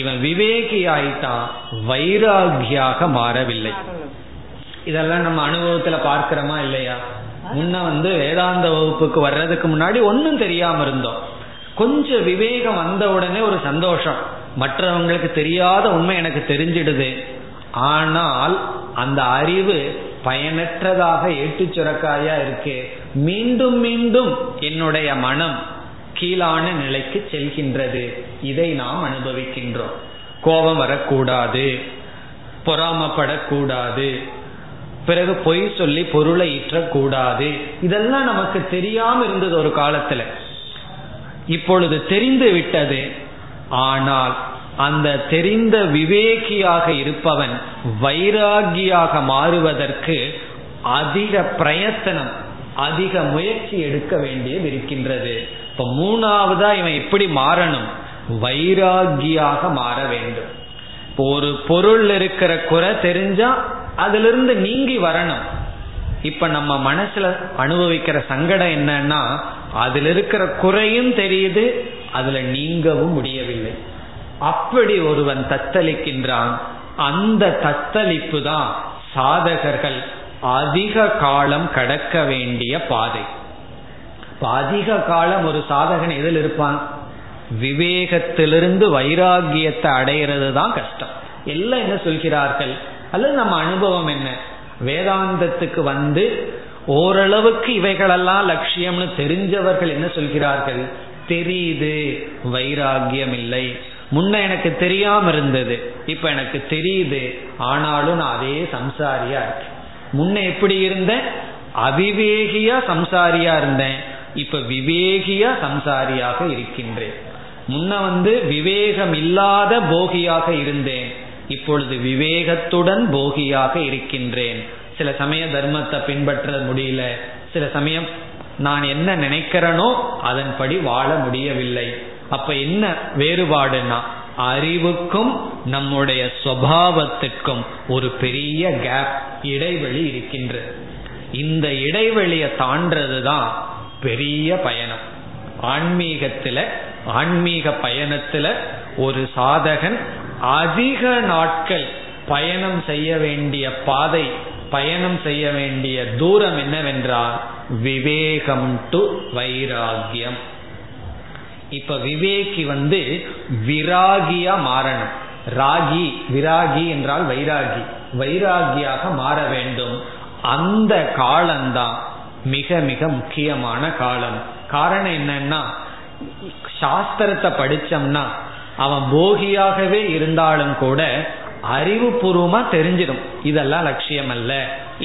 இவன் விவேகியாய்தான், வைராகியாக மாறவில்லை. இதெல்லாம் நம்ம அனுபவத்துல பார்க்கிறோமா இல்லையா? முன்ன வேதாந்த வகுப்புக்கு வர்றதுக்கு முன்னாடி ஒன்னும் தெரியாம இருந்தோம். கொஞ்சம் விவேகம் வந்த உடனே ஒரு சந்தோஷம், மற்றவங்களுக்கு தெரியாத உண்மை எனக்கு தெரிஞ்சிடுது. ஆனால் அந்த அறிவு பயனற்றதாக ஏட்டு சுரக்காயா இருக்கு. மீண்டும் மீண்டும் என்னுடைய மனம் கீழான நிலைக்கு செல்கின்றது. இதை நாம் அனுபவிக்கின்றோம். கோபம் வரக்கூடாது, பொறாமப்படக்கூடாது, பிறகு பொய் சொல்லி பொருளை ஈற்றக்கூடாது. இதெல்லாம் நமக்கு தெரியாம இருந்தது ஒரு காலத்துல, இப்பொழுது தெரிந்து விட்டது. ஆனால் அந்த தெரிந்த விவேகியாக இருப்பவன் வைராகியாக மாறுவதற்கு அதிக பிரயத்தனம், அதிக முயற்சி எடுக்க வேண்டியது இருக்கின்றது. இப்ப மூணாவதா இவன் எப்படி மாறணும்? வைராகியாக மாற வேண்டும். இப்போ ஒரு பொருள் இருக்கிற குறை தெரிஞ்சா அதிலிருந்து நீங்கி வரணும். இப்ப நம்ம மனசுல அனுபவிக்கிற சங்கடம் என்னன்னா, அதுல இருக்கிற குறையும் தெரியுது, அதுல நீங்கவும் முடியவில்லை. அப்படி ஒருவன் தத்தளிக்கின்றான். அந்த தத்தளிப்பு தான் சாதகர்கள் அதிக காலம் கடக்க வேண்டிய பாதை. அதிக காலம் ஒரு சாதகன் எதில் இருப்பான்? விவேகத்திலிருந்து வைராகியத்தை அடைகிறது தான் கஷ்டம். எல்லாம் என்ன சொல்கிறார்கள் அல்லது நம்ம அனுபவம் என்ன, வேதாந்தத்துக்கு ஓரளவுக்கு இவைகளெல்லாம் லட்சியம்னு தெரிஞ்சவர்கள் என்ன சொல்கிறார்கள்? தெரியுது, வைராகியம் இல்லை. முன்ன எனக்கு தெரியாம இருந்தது, இப்ப எனக்கு தெரியுது, ஆனாலும் நான் அதே சம்சாரியா இருக்கேன். முன்ன எப்படி இருந்தேன்? அவிவேகியா சம்சாரியா இருந்தேன், இப்ப விவேகியா சம்சாரியாக இருக்கின்றேன். முன்ன விவேகம் இல்லாத போகியாக இருந்தேன், இப்பொழுது விவேகத்துடன் போகியாக இருக்கின்றேன். சில சமய தர்மத்தை பின்பற்ற முடியல, சில சமயம் நான் என்ன நினைக்கிறேனோ அதன்படி வாழ முடியவில்லை. அப்ப என்ன வேறுபாடுனா, அறிவுக்கும் நம்முடைய சுபாவத்திற்கும் ஒரு பெரிய கேப், இடைவெளி இருக்கின்றது. இந்த இடைவெளியை தாண்டதுதான் பெரிய பயணம். ஆன்மீகத்துல ஆன்மீக பயணத்துல ஒரு சாதகன் அதிக நாட்கள் பயணம் செய்ய வேண்டிய பாதை, பயணம் செய்ய வேண்டிய தூரம் என்னவென்றால் விவேகம் டு வைராகியம். இப்ப விவேகி விராகியா மாறணும். ராகி, விராகி என்றால் வைராகி, வைராகியாக மாற வேண்டும். அந்த காலம்தான் மிக மிக முக்கியமான காலம். காரணம் என்னன்னா, சாஸ்திரத்தை படிச்சோம்னா அவன் போகியாகவே இருந்தாலும் கூட அறிவுபூர்வமா தெரிஞ்சிடும், இதெல்லாம் லட்சியம் அல்ல,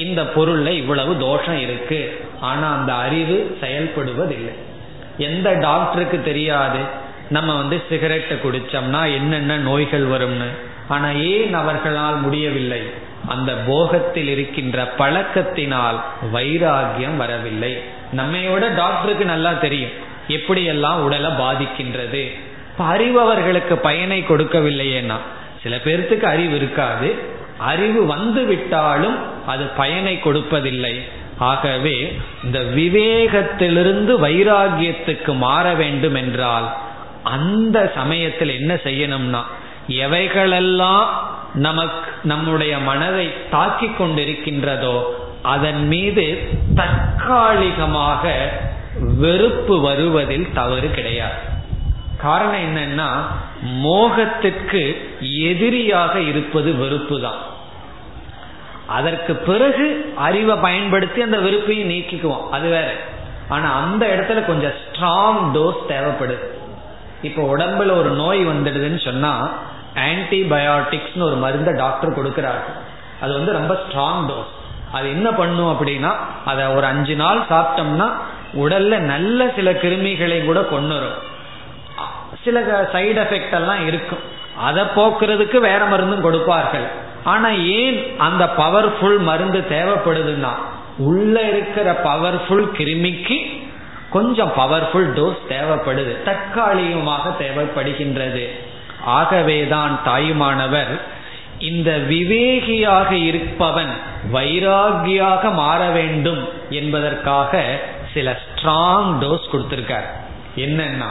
இந்த பொருள்ல இவ்வளவு தோஷம் இருக்கு. ஆனா அந்த அறிவு செயல்படுவதில்லை. எந்த டாக்டருக்கு தெரியாது நம்ம சிகரெட்டை குடிச்சோம்னா என்னென்ன நோய்கள் வரும்னு. ஆனா ஏன் அவர்களால் முடியவில்லை? அந்த போகத்தில் இருக்கின்ற பழக்கத்தினால் வைராகியம் வரவில்லை. நம்மையோட டாக்டருக்கு நல்லா தெரியும் எப்படியெல்லாம் உடலை பாதிக்கின்றது. அறிவவர்களுக்கு பயனை கொடுக்கவில்லையேனா, சில பேர்த்துக்கு அறிவு இருக்காது, அறிவு வந்து விட்டாலும் அது பயனை கொடுப்பதில்லை. ஆகவே இந்த விவேகத்திலிருந்து வைராகியத்துக்கு மாற வேண்டும் என்றால் அந்த சமயத்தில் என்ன செய்யணும்னா, எவைகளெல்லாம் நமக்கு நம்முடைய மனதை தாக்கி கொண்டிருக்கின்றதோ அதன் மீது தற்காலிகமாக வெறுப்பு வருவதில் தவறு கிடையாது. காரணம் என்னன்னா, மோகத்துக்கு எதிரியாக இருப்பது வெறுப்பு தான். அதற்கு பிறகு அறிவை பயன்படுத்தி அந்த வெறுப்பையை நீக்கிக்குவோம், அது வேற. ஆனா அந்த இடத்துல கொஞ்சம் ஸ்ட்ராங் டோஸ் தேவைப்படுது. இப்போ உடம்புல ஒரு நோய் வந்துடுதுன்னு சொன்னா ஆன்டிபயோட்டிக்ஸ்னு ஒரு மருந்தை டாக்டர் கொடுக்கிறாரு. அது ரொம்ப ஸ்ட்ராங் டோஸ். அது என்ன பண்ணும் அப்படின்னா, அதை ஒரு 5 நாள் சாப்பிட்டோம்னா உடல்ல நல்ல சில கிருமிகளை கூட கொண்டு வரும், சில சைடு எஃபெக்ட் எல்லாம் இருக்கும். அதை போக்குறதுக்கு வேற மருந்தும் கொடுப்பார்கள். ஆனா ஏன் அந்த பவர்ஃபுல் மருந்து தேவைப்படுதுன்னா, உள்ள இருக்கிற பவர்ஃபுல் கிருமிக்கு கொஞ்சம் பவர்ஃபுல் டோஸ் தேவைப்படுது, தற்காலிகமாக தேவைப்படுகின்றது. ஆகவேதான் தாயுமானவர் இந்த விவேகியாக இருப்பவன் வைராகியாக மாற வேண்டும் என்பதற்காக சில ஸ்ட்ராங் டோஸ் கொடுத்திருக்கார். என்னன்னா,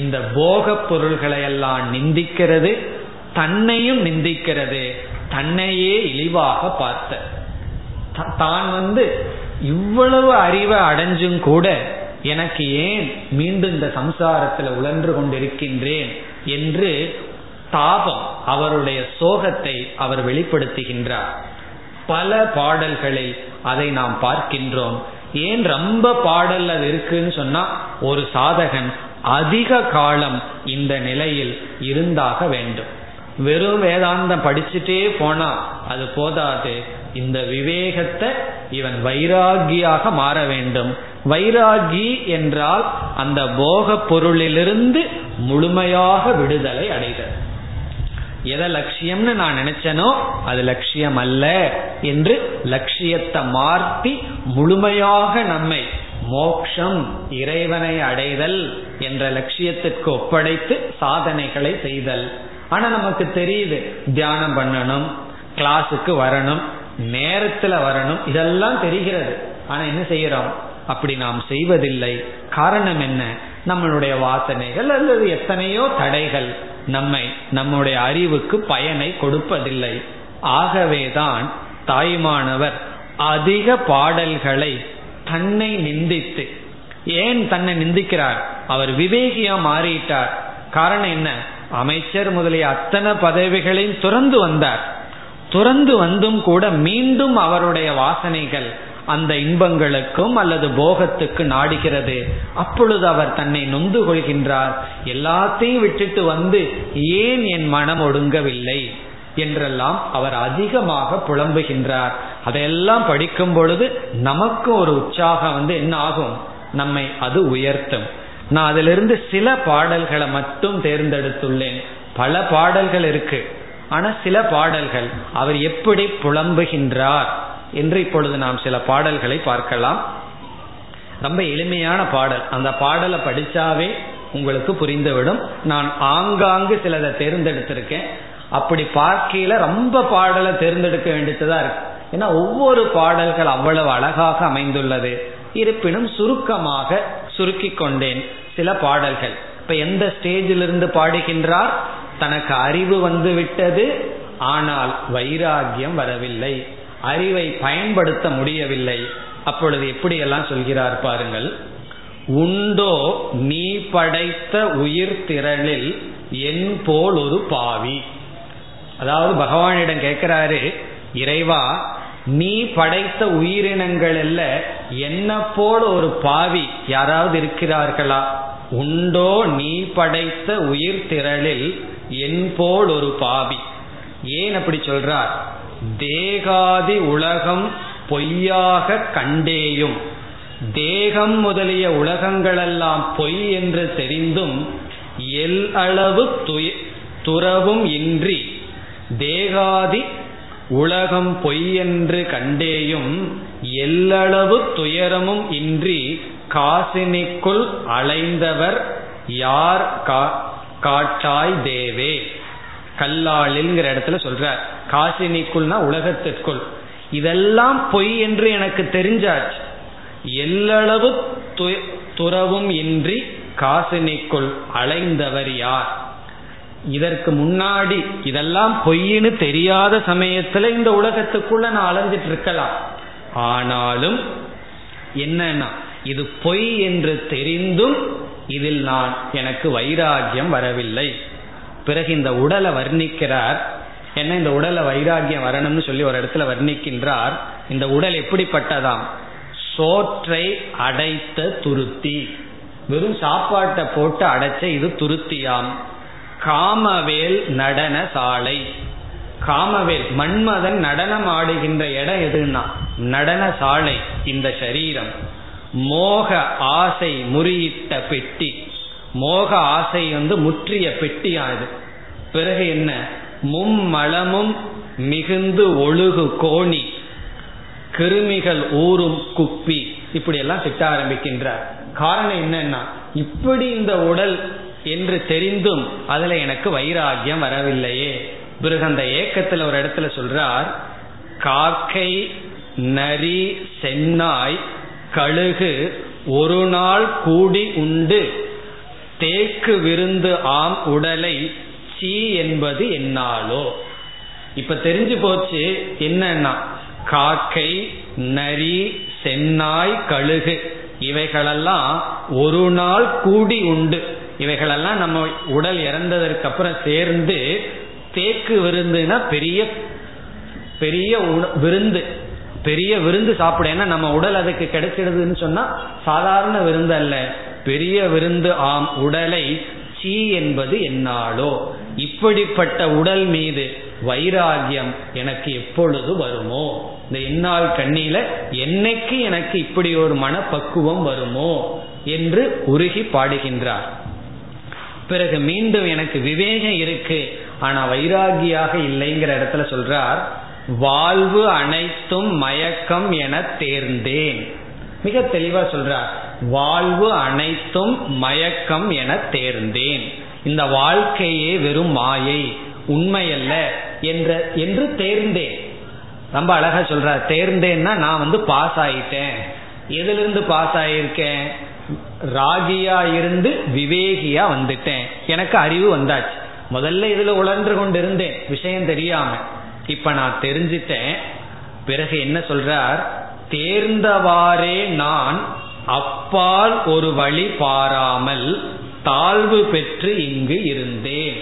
இந்த போக பொருள்களை எல்லாம் நிந்திக்கிறது, தன்னையும் நிந்திக்கிறது, தன்னையே இழிவாக பார்த்த தான் இவ்வளவு அறிவை அடைஞ்சும் கூட எனக்கு ஏன் மீண்டும் இந்த சம்சாரத்தில் உழன்று கொண்டிருக்கின்றேன் என்று தாபம், அவருடைய சோகத்தை அவர் வெளிப்படுத்துகின்றார். பல பாடல்களை அதை நாம் பார்க்கின்றோம். ஏன் ரொம்ப பாடல் அது இருக்குன்னு சொன்னா, ஒரு சாதகன் அதிக காலம் இந்த நிலையில் இருந்தாக வேண்டும். வெறும் வேதாந்தம் படிச்சுட்டே போனா அது போதாது, இந்த விவேகத்தை இவன் வைராகியாக மாற வேண்டும். வைராகி என்றால் அந்த போக பொருளிலிருந்து முழுமையாக விடுதலை அடைதல். எதை லட்சியம்னு நான் நினைச்சனோ அது லட்சியம் அல்ல என்று லட்சியத்தை மாற்றி முழுமையாக நம்மை மோக்ஷம், இறைவனை அடைதல் என்ற லட்சியத்திற்கு ஒப்படைத்து சாதனைகளை செய்தல். ஆனா நமக்கு தெரியுது, தியானம் பண்ணணும், கிளாஸுக்கு வரணும், நேரத்துல வரணும், இதெல்லாம் தெரிகிறது. ஆனா என்ன செய்யறோம்? அப்படி நாம் செய்வதில்லை. காரணம் என்ன? நம்மளுடைய வாசனைகள் அல்லது எத்தனையோ தடைகள் நம்மை, நம்முடைய அறிவுக்கு பயனை கொடுப்பதில்லை. ஆகவேதான் தாயுமானவர் அதிக பாடல்களை தன்னை நிந்தித்து, ஏன் தன்னை நிந்திக்கிறார்? அவர் விவேகியா மாறிட்டார். காரணம் என்ன? அமைச்சர் முதலிய அத்தனை பதவிகளையும் துறந்து வந்தார். துறந்து வந்தும் கூட மீண்டும் அவருடைய வாசனைகள் அந்த இன்பங்களுக்கும் அல்லது போகத்துக்கு நாடுகிறது. அப்பொழுது அவர் தன்னை நொந்து கொள்கின்றார். எல்லாத்தையும் விட்டுட்டு ஏன் என் மனம் ஒடுங்கவில்லை என்றெல்லாம் அவர் அதிகமாக புலம்புகின்றார். அதையெல்லாம் படிக்கும் பொழுது நமக்கு ஒரு உற்சாகம் என்ன ஆகும்? நம்மை அது உயர்த்தும். நான் அதிலிருந்து சில பாடல்களை மட்டும் தேர்ந்தெடுத்துள்ளேன். பல பாடல்கள் இருக்கு, ஆனா சில பாடல்கள் அவர் எப்படி புலம்புகின்றார் என்று இப்பொழுது நாம் சில பாடல்களை பார்க்கலாம். ரொம்ப எளிமையான பாடல். அந்த பாடலை படிச்சாவே உங்களுக்கு புரிந்துவிடும். நான் ஆங்காங்கு சிலதை தேர்ந்தெடுத்திருக்கேன். அப்படி பார்க்கையில ரொம்ப பாடலை தேர்ந்தெடுக்க வேண்டியதுதான் இருக்கு. ஏன்னா ஒவ்வொரு பாடல்கள் அவ்வளவு அழகாக அமைந்துள்ளது. இருப்பினும் சுருக்கமாக சுருக்கி கொண்டேன் சில பாடல்கள். இப்ப எந்த ஸ்டேஜிலிருந்து பாடுகின்றார்? தனக்கு அறிவு வந்து விட்டது, ஆனால் வைராகியம் வரவில்லை, அறிவை பயன்படுத்த முடியவில்லை. அப்பொழுது எப்படியெல்லாம் சொல்கிறார் பாருங்கள். உண்டோ நீ படைத்த உயிர் திரளில் என் போல் ஒரு பாவி. அதாவது பகவானிடம் கேட்கிறாரு, இறைவா நீ படைத்த உயிரினங்கள் அல்ல, என்ன போல் ஒரு பாவி யாராவது இருக்கிறார்களா? உண்டோ நீ படைத்த உயிர் திரளில் என் போல் ஒரு பாவி. ஏன் அப்படி சொல்றார்? தேகாதி உலகம் பொய்யாக கண்டேயும், தேகம் முதலிய உலகங்களெல்லாம் பொய் என்று தெரிந்தும், எல் அளவு துறவும் இன்றி தேகாதி உலகம் பொய் என்று கண்டேயும், எல்லளவு துயரமும் இன்றி காசினிக்குள் அலைந்தவர் யார் காட்டாய் தேவே. கல்லாளிங்கிற இடத்துல சொல்றார், காசினிக்குள்னா உலகத்திற்குள். இதெல்லாம் பொய் என்று எனக்கு தெரிஞ்சாச்சு, எல்லளவு துறவும் இன்றி காசினிக்குள் அலைந்தவர் யார். இதற்கு முன்னாடி இதெல்லாம் பொய்ன்னு தெரியாத சமயத்துல இந்த உலகத்துக்குள்ள நான் அலைஞ்சிட்டு இருக்கலாம், ஆனாலும் என்னன்னா இது பொய் என்று தெரிந்தும் இதில் நான் எனக்கு வைராகியம் வரவில்லை. பிறகு இந்த உடலை வர்ணிக்கிறார். என்ன, இந்த உடலை வைராகியம் வரணும்னு சொல்லி ஒரு இடத்துல வர்ணிக்கின்றார். இந்த உடல் எப்படிப்பட்டதாம்? சோற்றை அடைத்த துருத்தி, வெறும் சாப்பாட்டை போட்டு அடைச்ச இது துருத்தியாம். காமவேல் நடன சாலை, காமவேல் மன்மதன் நடனம் ஆடுகின்ற இடம் எதுனா நடன சாலை. இந்த சரீரம் மோக ஆசை முறியிட்ட பெட்டி, மோக ஆசை வந்து முற்றிய பெட்டியாது. பிறகு என்ன, மும்மலமும் மிகுந்து ஒழுகு கோணி, கிருமிகள் ஊறும் குப்பி, இப்படியெல்லாம் திட்ட ஆரம்பிக்கின்றார். காரணம் என்னன்னா இப்படி இந்த உடல் என்று தெரிந்தும் அதுல எனக்கு வைராகியம் வரவில்லையே. பிறகு அந்த ஏக்கத்துல ஒரு இடத்துல சொல்றார், காக்கை நரி சென்னாய் கழுகு ஒரு நாள் கூடி உண்டு தேக்கு விருந்து ஆம் உடலை சீ என்பது என்னாலோ. இப்ப தெரிஞ்சு போச்சு என்னன்னா காக்கை நரி சென்னாய் கழுகு இவைகளெல்லாம் ஒரு நாள் கூடி உண்டு, இவைகளெல்லாம் நம்ம உடல் இறந்ததற்கு அப்புறம் சேர்ந்து தேக்கு விருந்துனா பெரிய பெரிய விருந்து, பெரிய விருந்து சாப்பிடேன்னா நம்ம உடல் அதுக்கு கிடைச்சிடுதுன்னு சொன்னா சாதாரண விருந்து அல்ல, பெரிய விருந்து ஆம் உடலை சீ என்பது என்னாலோ. இப்படிப்பட்ட உடல் மீது வைராகியம் எனக்கு எப்பொழுது வருமோ, இந்த என்னால் கண்ணில என்னைக்கு எனக்கு இப்படி ஒரு மனப்பக்குவம் வருமோ என்று உருகி பாடுகின்றார். பிறகு மீண்டும் எனக்கு விவேகம் இருக்கு ஆனா வைராகியாக இல்லைங்கிற இடத்துல சொல்றார், வாழ்வு அனைத்தும் மயக்கம் என தேர்ந்தேன். மிக தெளிவா சொல்றார், வாழ்வு அனைத்தும் மயக்கம் என தேர்ந்தேன். இந்த வாழ்க்கையே வெறும் மாயை, உண்மையல்ல என்று தேர்ந்தேன். ரொம்ப அழகா சொல்றார், தேர்ந்தேன்னா நான் வந்து பாஸ் ஆயிட்டேன். எதுல இருந்து பாஸ் ஆயிருக்கேன்? ராகியா இருந்து விவேகியா வந்துட்டேன், எனக்கு அறிவு வந்தாச்சு. முதல்ல இதுல உணர்ந்து கொண்டு இருந்தேன் விஷயம் தெரியாம, இப்ப நான் தெரிஞ்சிட்டேன். பிறகு என்ன சொல்றார், தேர்ந்தவாறே நான் அப்பால் ஒரு வழி பாராமல் தாழ்வு பெற்று இங்கு இருந்தேன்.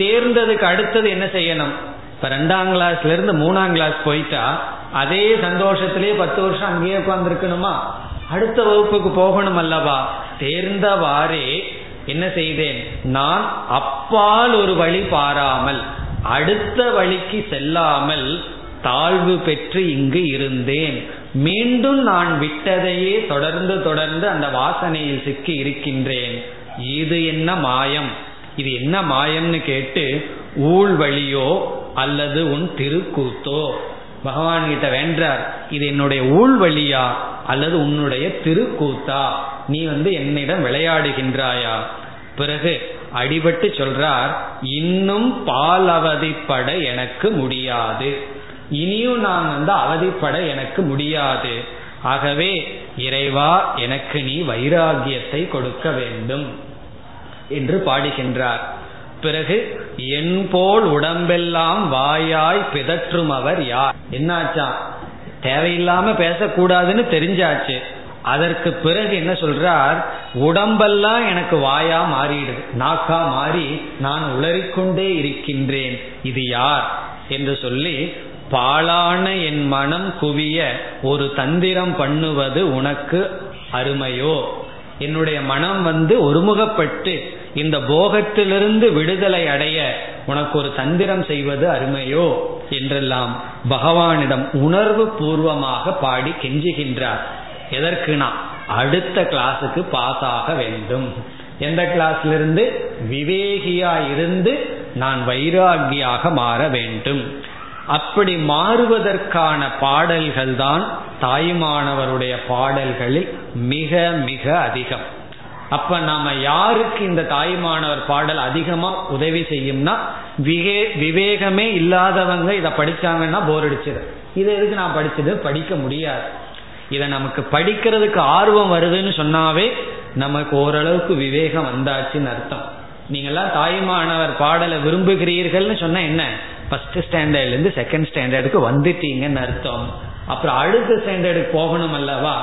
தேர்ந்ததுக்கு அடுத்தது என்ன செய்யணும்? இப்ப 2ஆம் கிளாஸ்ல இருந்து 3ஆம் கிளாஸ் போயிட்டா அதே சந்தோஷத்திலேயே 10 வருஷம் அங்கேயே உட்கார்ந்துருக்கணுமா? அடுத்த வகுப்புக்கு போகணும் அல்லவா? தேர்ந்தவாறே என்ன செய்தேன் நான், அப்பால் ஒரு வழி பாராமல் அடுத்த வழிக்கு செல்லாமல் தாழ்வு பெற்று இங்கு இருந்தேன். மீண்டும் நான் விட்டதையே தொடர்ந்து அந்த வாசனையில் சிக்கி இருக்கின்றேன். இது என்ன மாயம், இது என்ன மாயம்னு கேட்டு ஊழ் வழியோ அல்லது உன் திருக்கூத்தோ, பகவான் கிட்ட வேண்டார், இது என்னுடைய ஊழ் வழியா அல்லது உன்னுடைய திருக்கூத்தா, நீ வந்து என்னிடம் விளையாடுகின்றாயா. பிறகு அடிபட்டு சொல்றார், இன்னும் பால் அவதிப்பட எனக்கு முடியாது, இனியும் நான் வந்து அவதிப்பட எனக்கு முடியாது. ஆகவே இறைவா எனக்கு நீ வைராகியத்தை கொடுக்க வேண்டும். என்று பாடுகின்றார். பிறகு என் போல் உடம்பெல்லாம் வாயாய் பிதற்றும் அவர் யார்? என்னாச்சான், தேவையில்லாம பேசக்கூடாதுன்னு தெரிஞ்சாச்சு. அதற்கு பிறகு என்ன சொல்றார், உடம்பெல்லாம் எனக்கு வாயா மாறிடுது, நாக்கா மாறி நான் உளறிக்கொண்டே இருக்கின்றேன், இது யார் என்று சொல்லி, பாழான என் மனம் குவிய ஒரு தந்திரம் பண்ணுவது உனக்கு அருமையோ? என்னுடைய மனம் ஒருமுகப்பட்டு இந்த போகத்திலிருந்து விடுதலை அடைய உனக்கு ஒரு தந்திரம் செய்வது அருமையோ என்றெல்லாம் பகவானிடம் உணர்வு பூர்வமாக பாடி கெஞ்சுகின்றார். எதற்கு? நான் அடுத்த கிளாஸுக்கு பாஸ் ஆக வேண்டும். எந்த கிளாஸ்ல இருந்து? விவேகியா இருந்து நான் வைராகியாக மாற வேண்டும். அப்படி மாறுவதற்கான பாடல்கள் தான் தாயுமானவருடைய பாடல்களில் மிக மிக அதிகம். அப்ப நாம யாருக்கு இந்த தாயுமானவர் பாடல் அதிகமா உதவி செய்யும்னா, விவேகமே இல்லாதவங்க இதை படிச்சாங்கன்னா போர் அடிச்சிடும். இது எதுக்கு நான் படிச்சது, படிக்க முடியாது. இதை நமக்கு படிக்கிறதுக்கு ஆர்வம் வருதுன்னு சொன்னாவே நமக்கு ஓரளவுக்கு விவேகம் வந்தாச்சுன்னு அர்த்தம். நீங்கெல்லாம் தாயுமானவர் பாடலை விரும்புகிறீர்கள்னு சொன்னா என்ன, ஃபர்ஸ்ட் ஸ்டாண்டர்ட்ல இருந்து செகண்ட் ஸ்டாண்டர்டுக்கு வந்துட்டீங்கன்னு அர்த்தம். அப்புறம் அடுத்த ஸ்டாண்டர்டுக்கு போகணும் அல்லவா,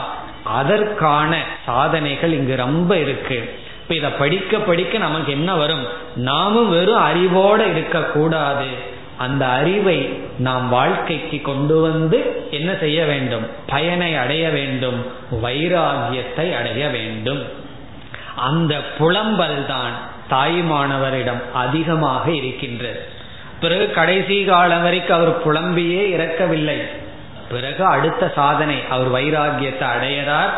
அதற்கான சாதனைகள் இங்கு ரொம்ப இருக்கு. இப்ப இதை படிக்க படிக்க நமக்கு என்ன வரும், நாமும் வெறும் அறிவோட இருக்க கூடாது, அந்த அறிவை நாம் வாழ்க்கைக்கு கொண்டு வந்து என்ன செய்ய வேண்டும், பயனை அடைய வேண்டும், வைராகியத்தை அடைய வேண்டும். அந்த புலம்பல் தான் தாயுமானவரிடம் அதிகமாக இருக்கின்றது. பிறகு கடைசி காலம் வரைக்கும் அவர் புலம்பியே இறக்கவில்லை. பிறகு அடுத்த சாதனை, அவர் வைராகியத்தை அடையறார்,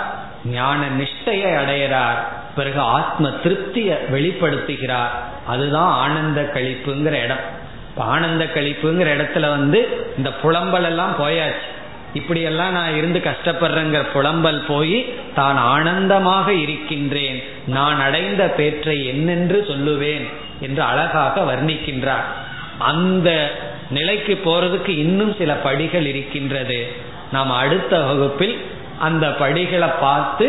ஞான நிஷ்டையை அடையறார், பிறகு ஆத்ம திருப்தியை வெளிப்படுத்துகிறார். அதுதான் ஆனந்த களிப்புங்கிற இடம். ஆனந்த களிப்புங்கிற இடத்துல இந்த புலம்பல் எல்லாம் போயாச்சு, இப்படியெல்லாம் நான் இருந்து கஷ்டப்படுறேங்கிற புலம்பல் போய் தான் ஆனந்தமாக இருக்கின்றேன், நான் அடைந்த பேற்றை என்னென்று சொல்லுவேன் என்று அழகாக வர்ணிக்கின்றார். அந்த நிலைக்கு போறதுக்கு இன்னும் சில படிகள் இருக்கின்றது. நாம் அடுத்த வகுப்பில் அந்த படிகளை பார்த்து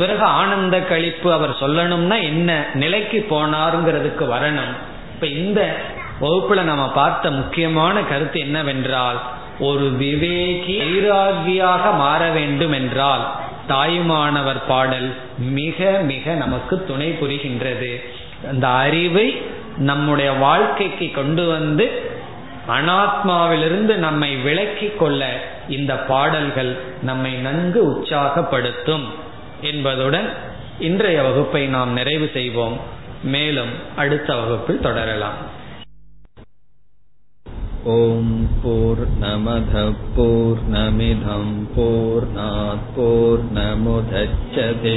பிறகு ஆனந்த களிப்பு அவர் சொல்லணும்னா என்ன நிலைக்கு போனாருங்கிறதுக்கு வரணும். இப்ப இந்த வகுப்புல நம்ம பார்த்த முக்கியமான கருத்து என்னவென்றால், ஒரு விவேகி வைராகியாக மாற வேண்டும் என்றால் தாயுமானவர் பாடல் மிக மிக நமக்கு துணை புரிகின்றது. அந்த அறிவை நம்முடைய வாழ்க்கைக்கு கொண்டு வந்து அனாத்மாவிலிருந்து நம்மை விலக்கி கொள்ள இந்த பாடல்கள் நம்மை நன்கு உற்சாகப்படுத்தும் என்பதுடன் இன்றைய வகுப்பை நாம் நிறைவு செய்வோம். மேலும் அடுத்த வகுப்பில் தொடரலாம். ஓம் பூர்ணமத பூர்ணமிதம் பூர்ணாத் பூர்ணமுதச்யதே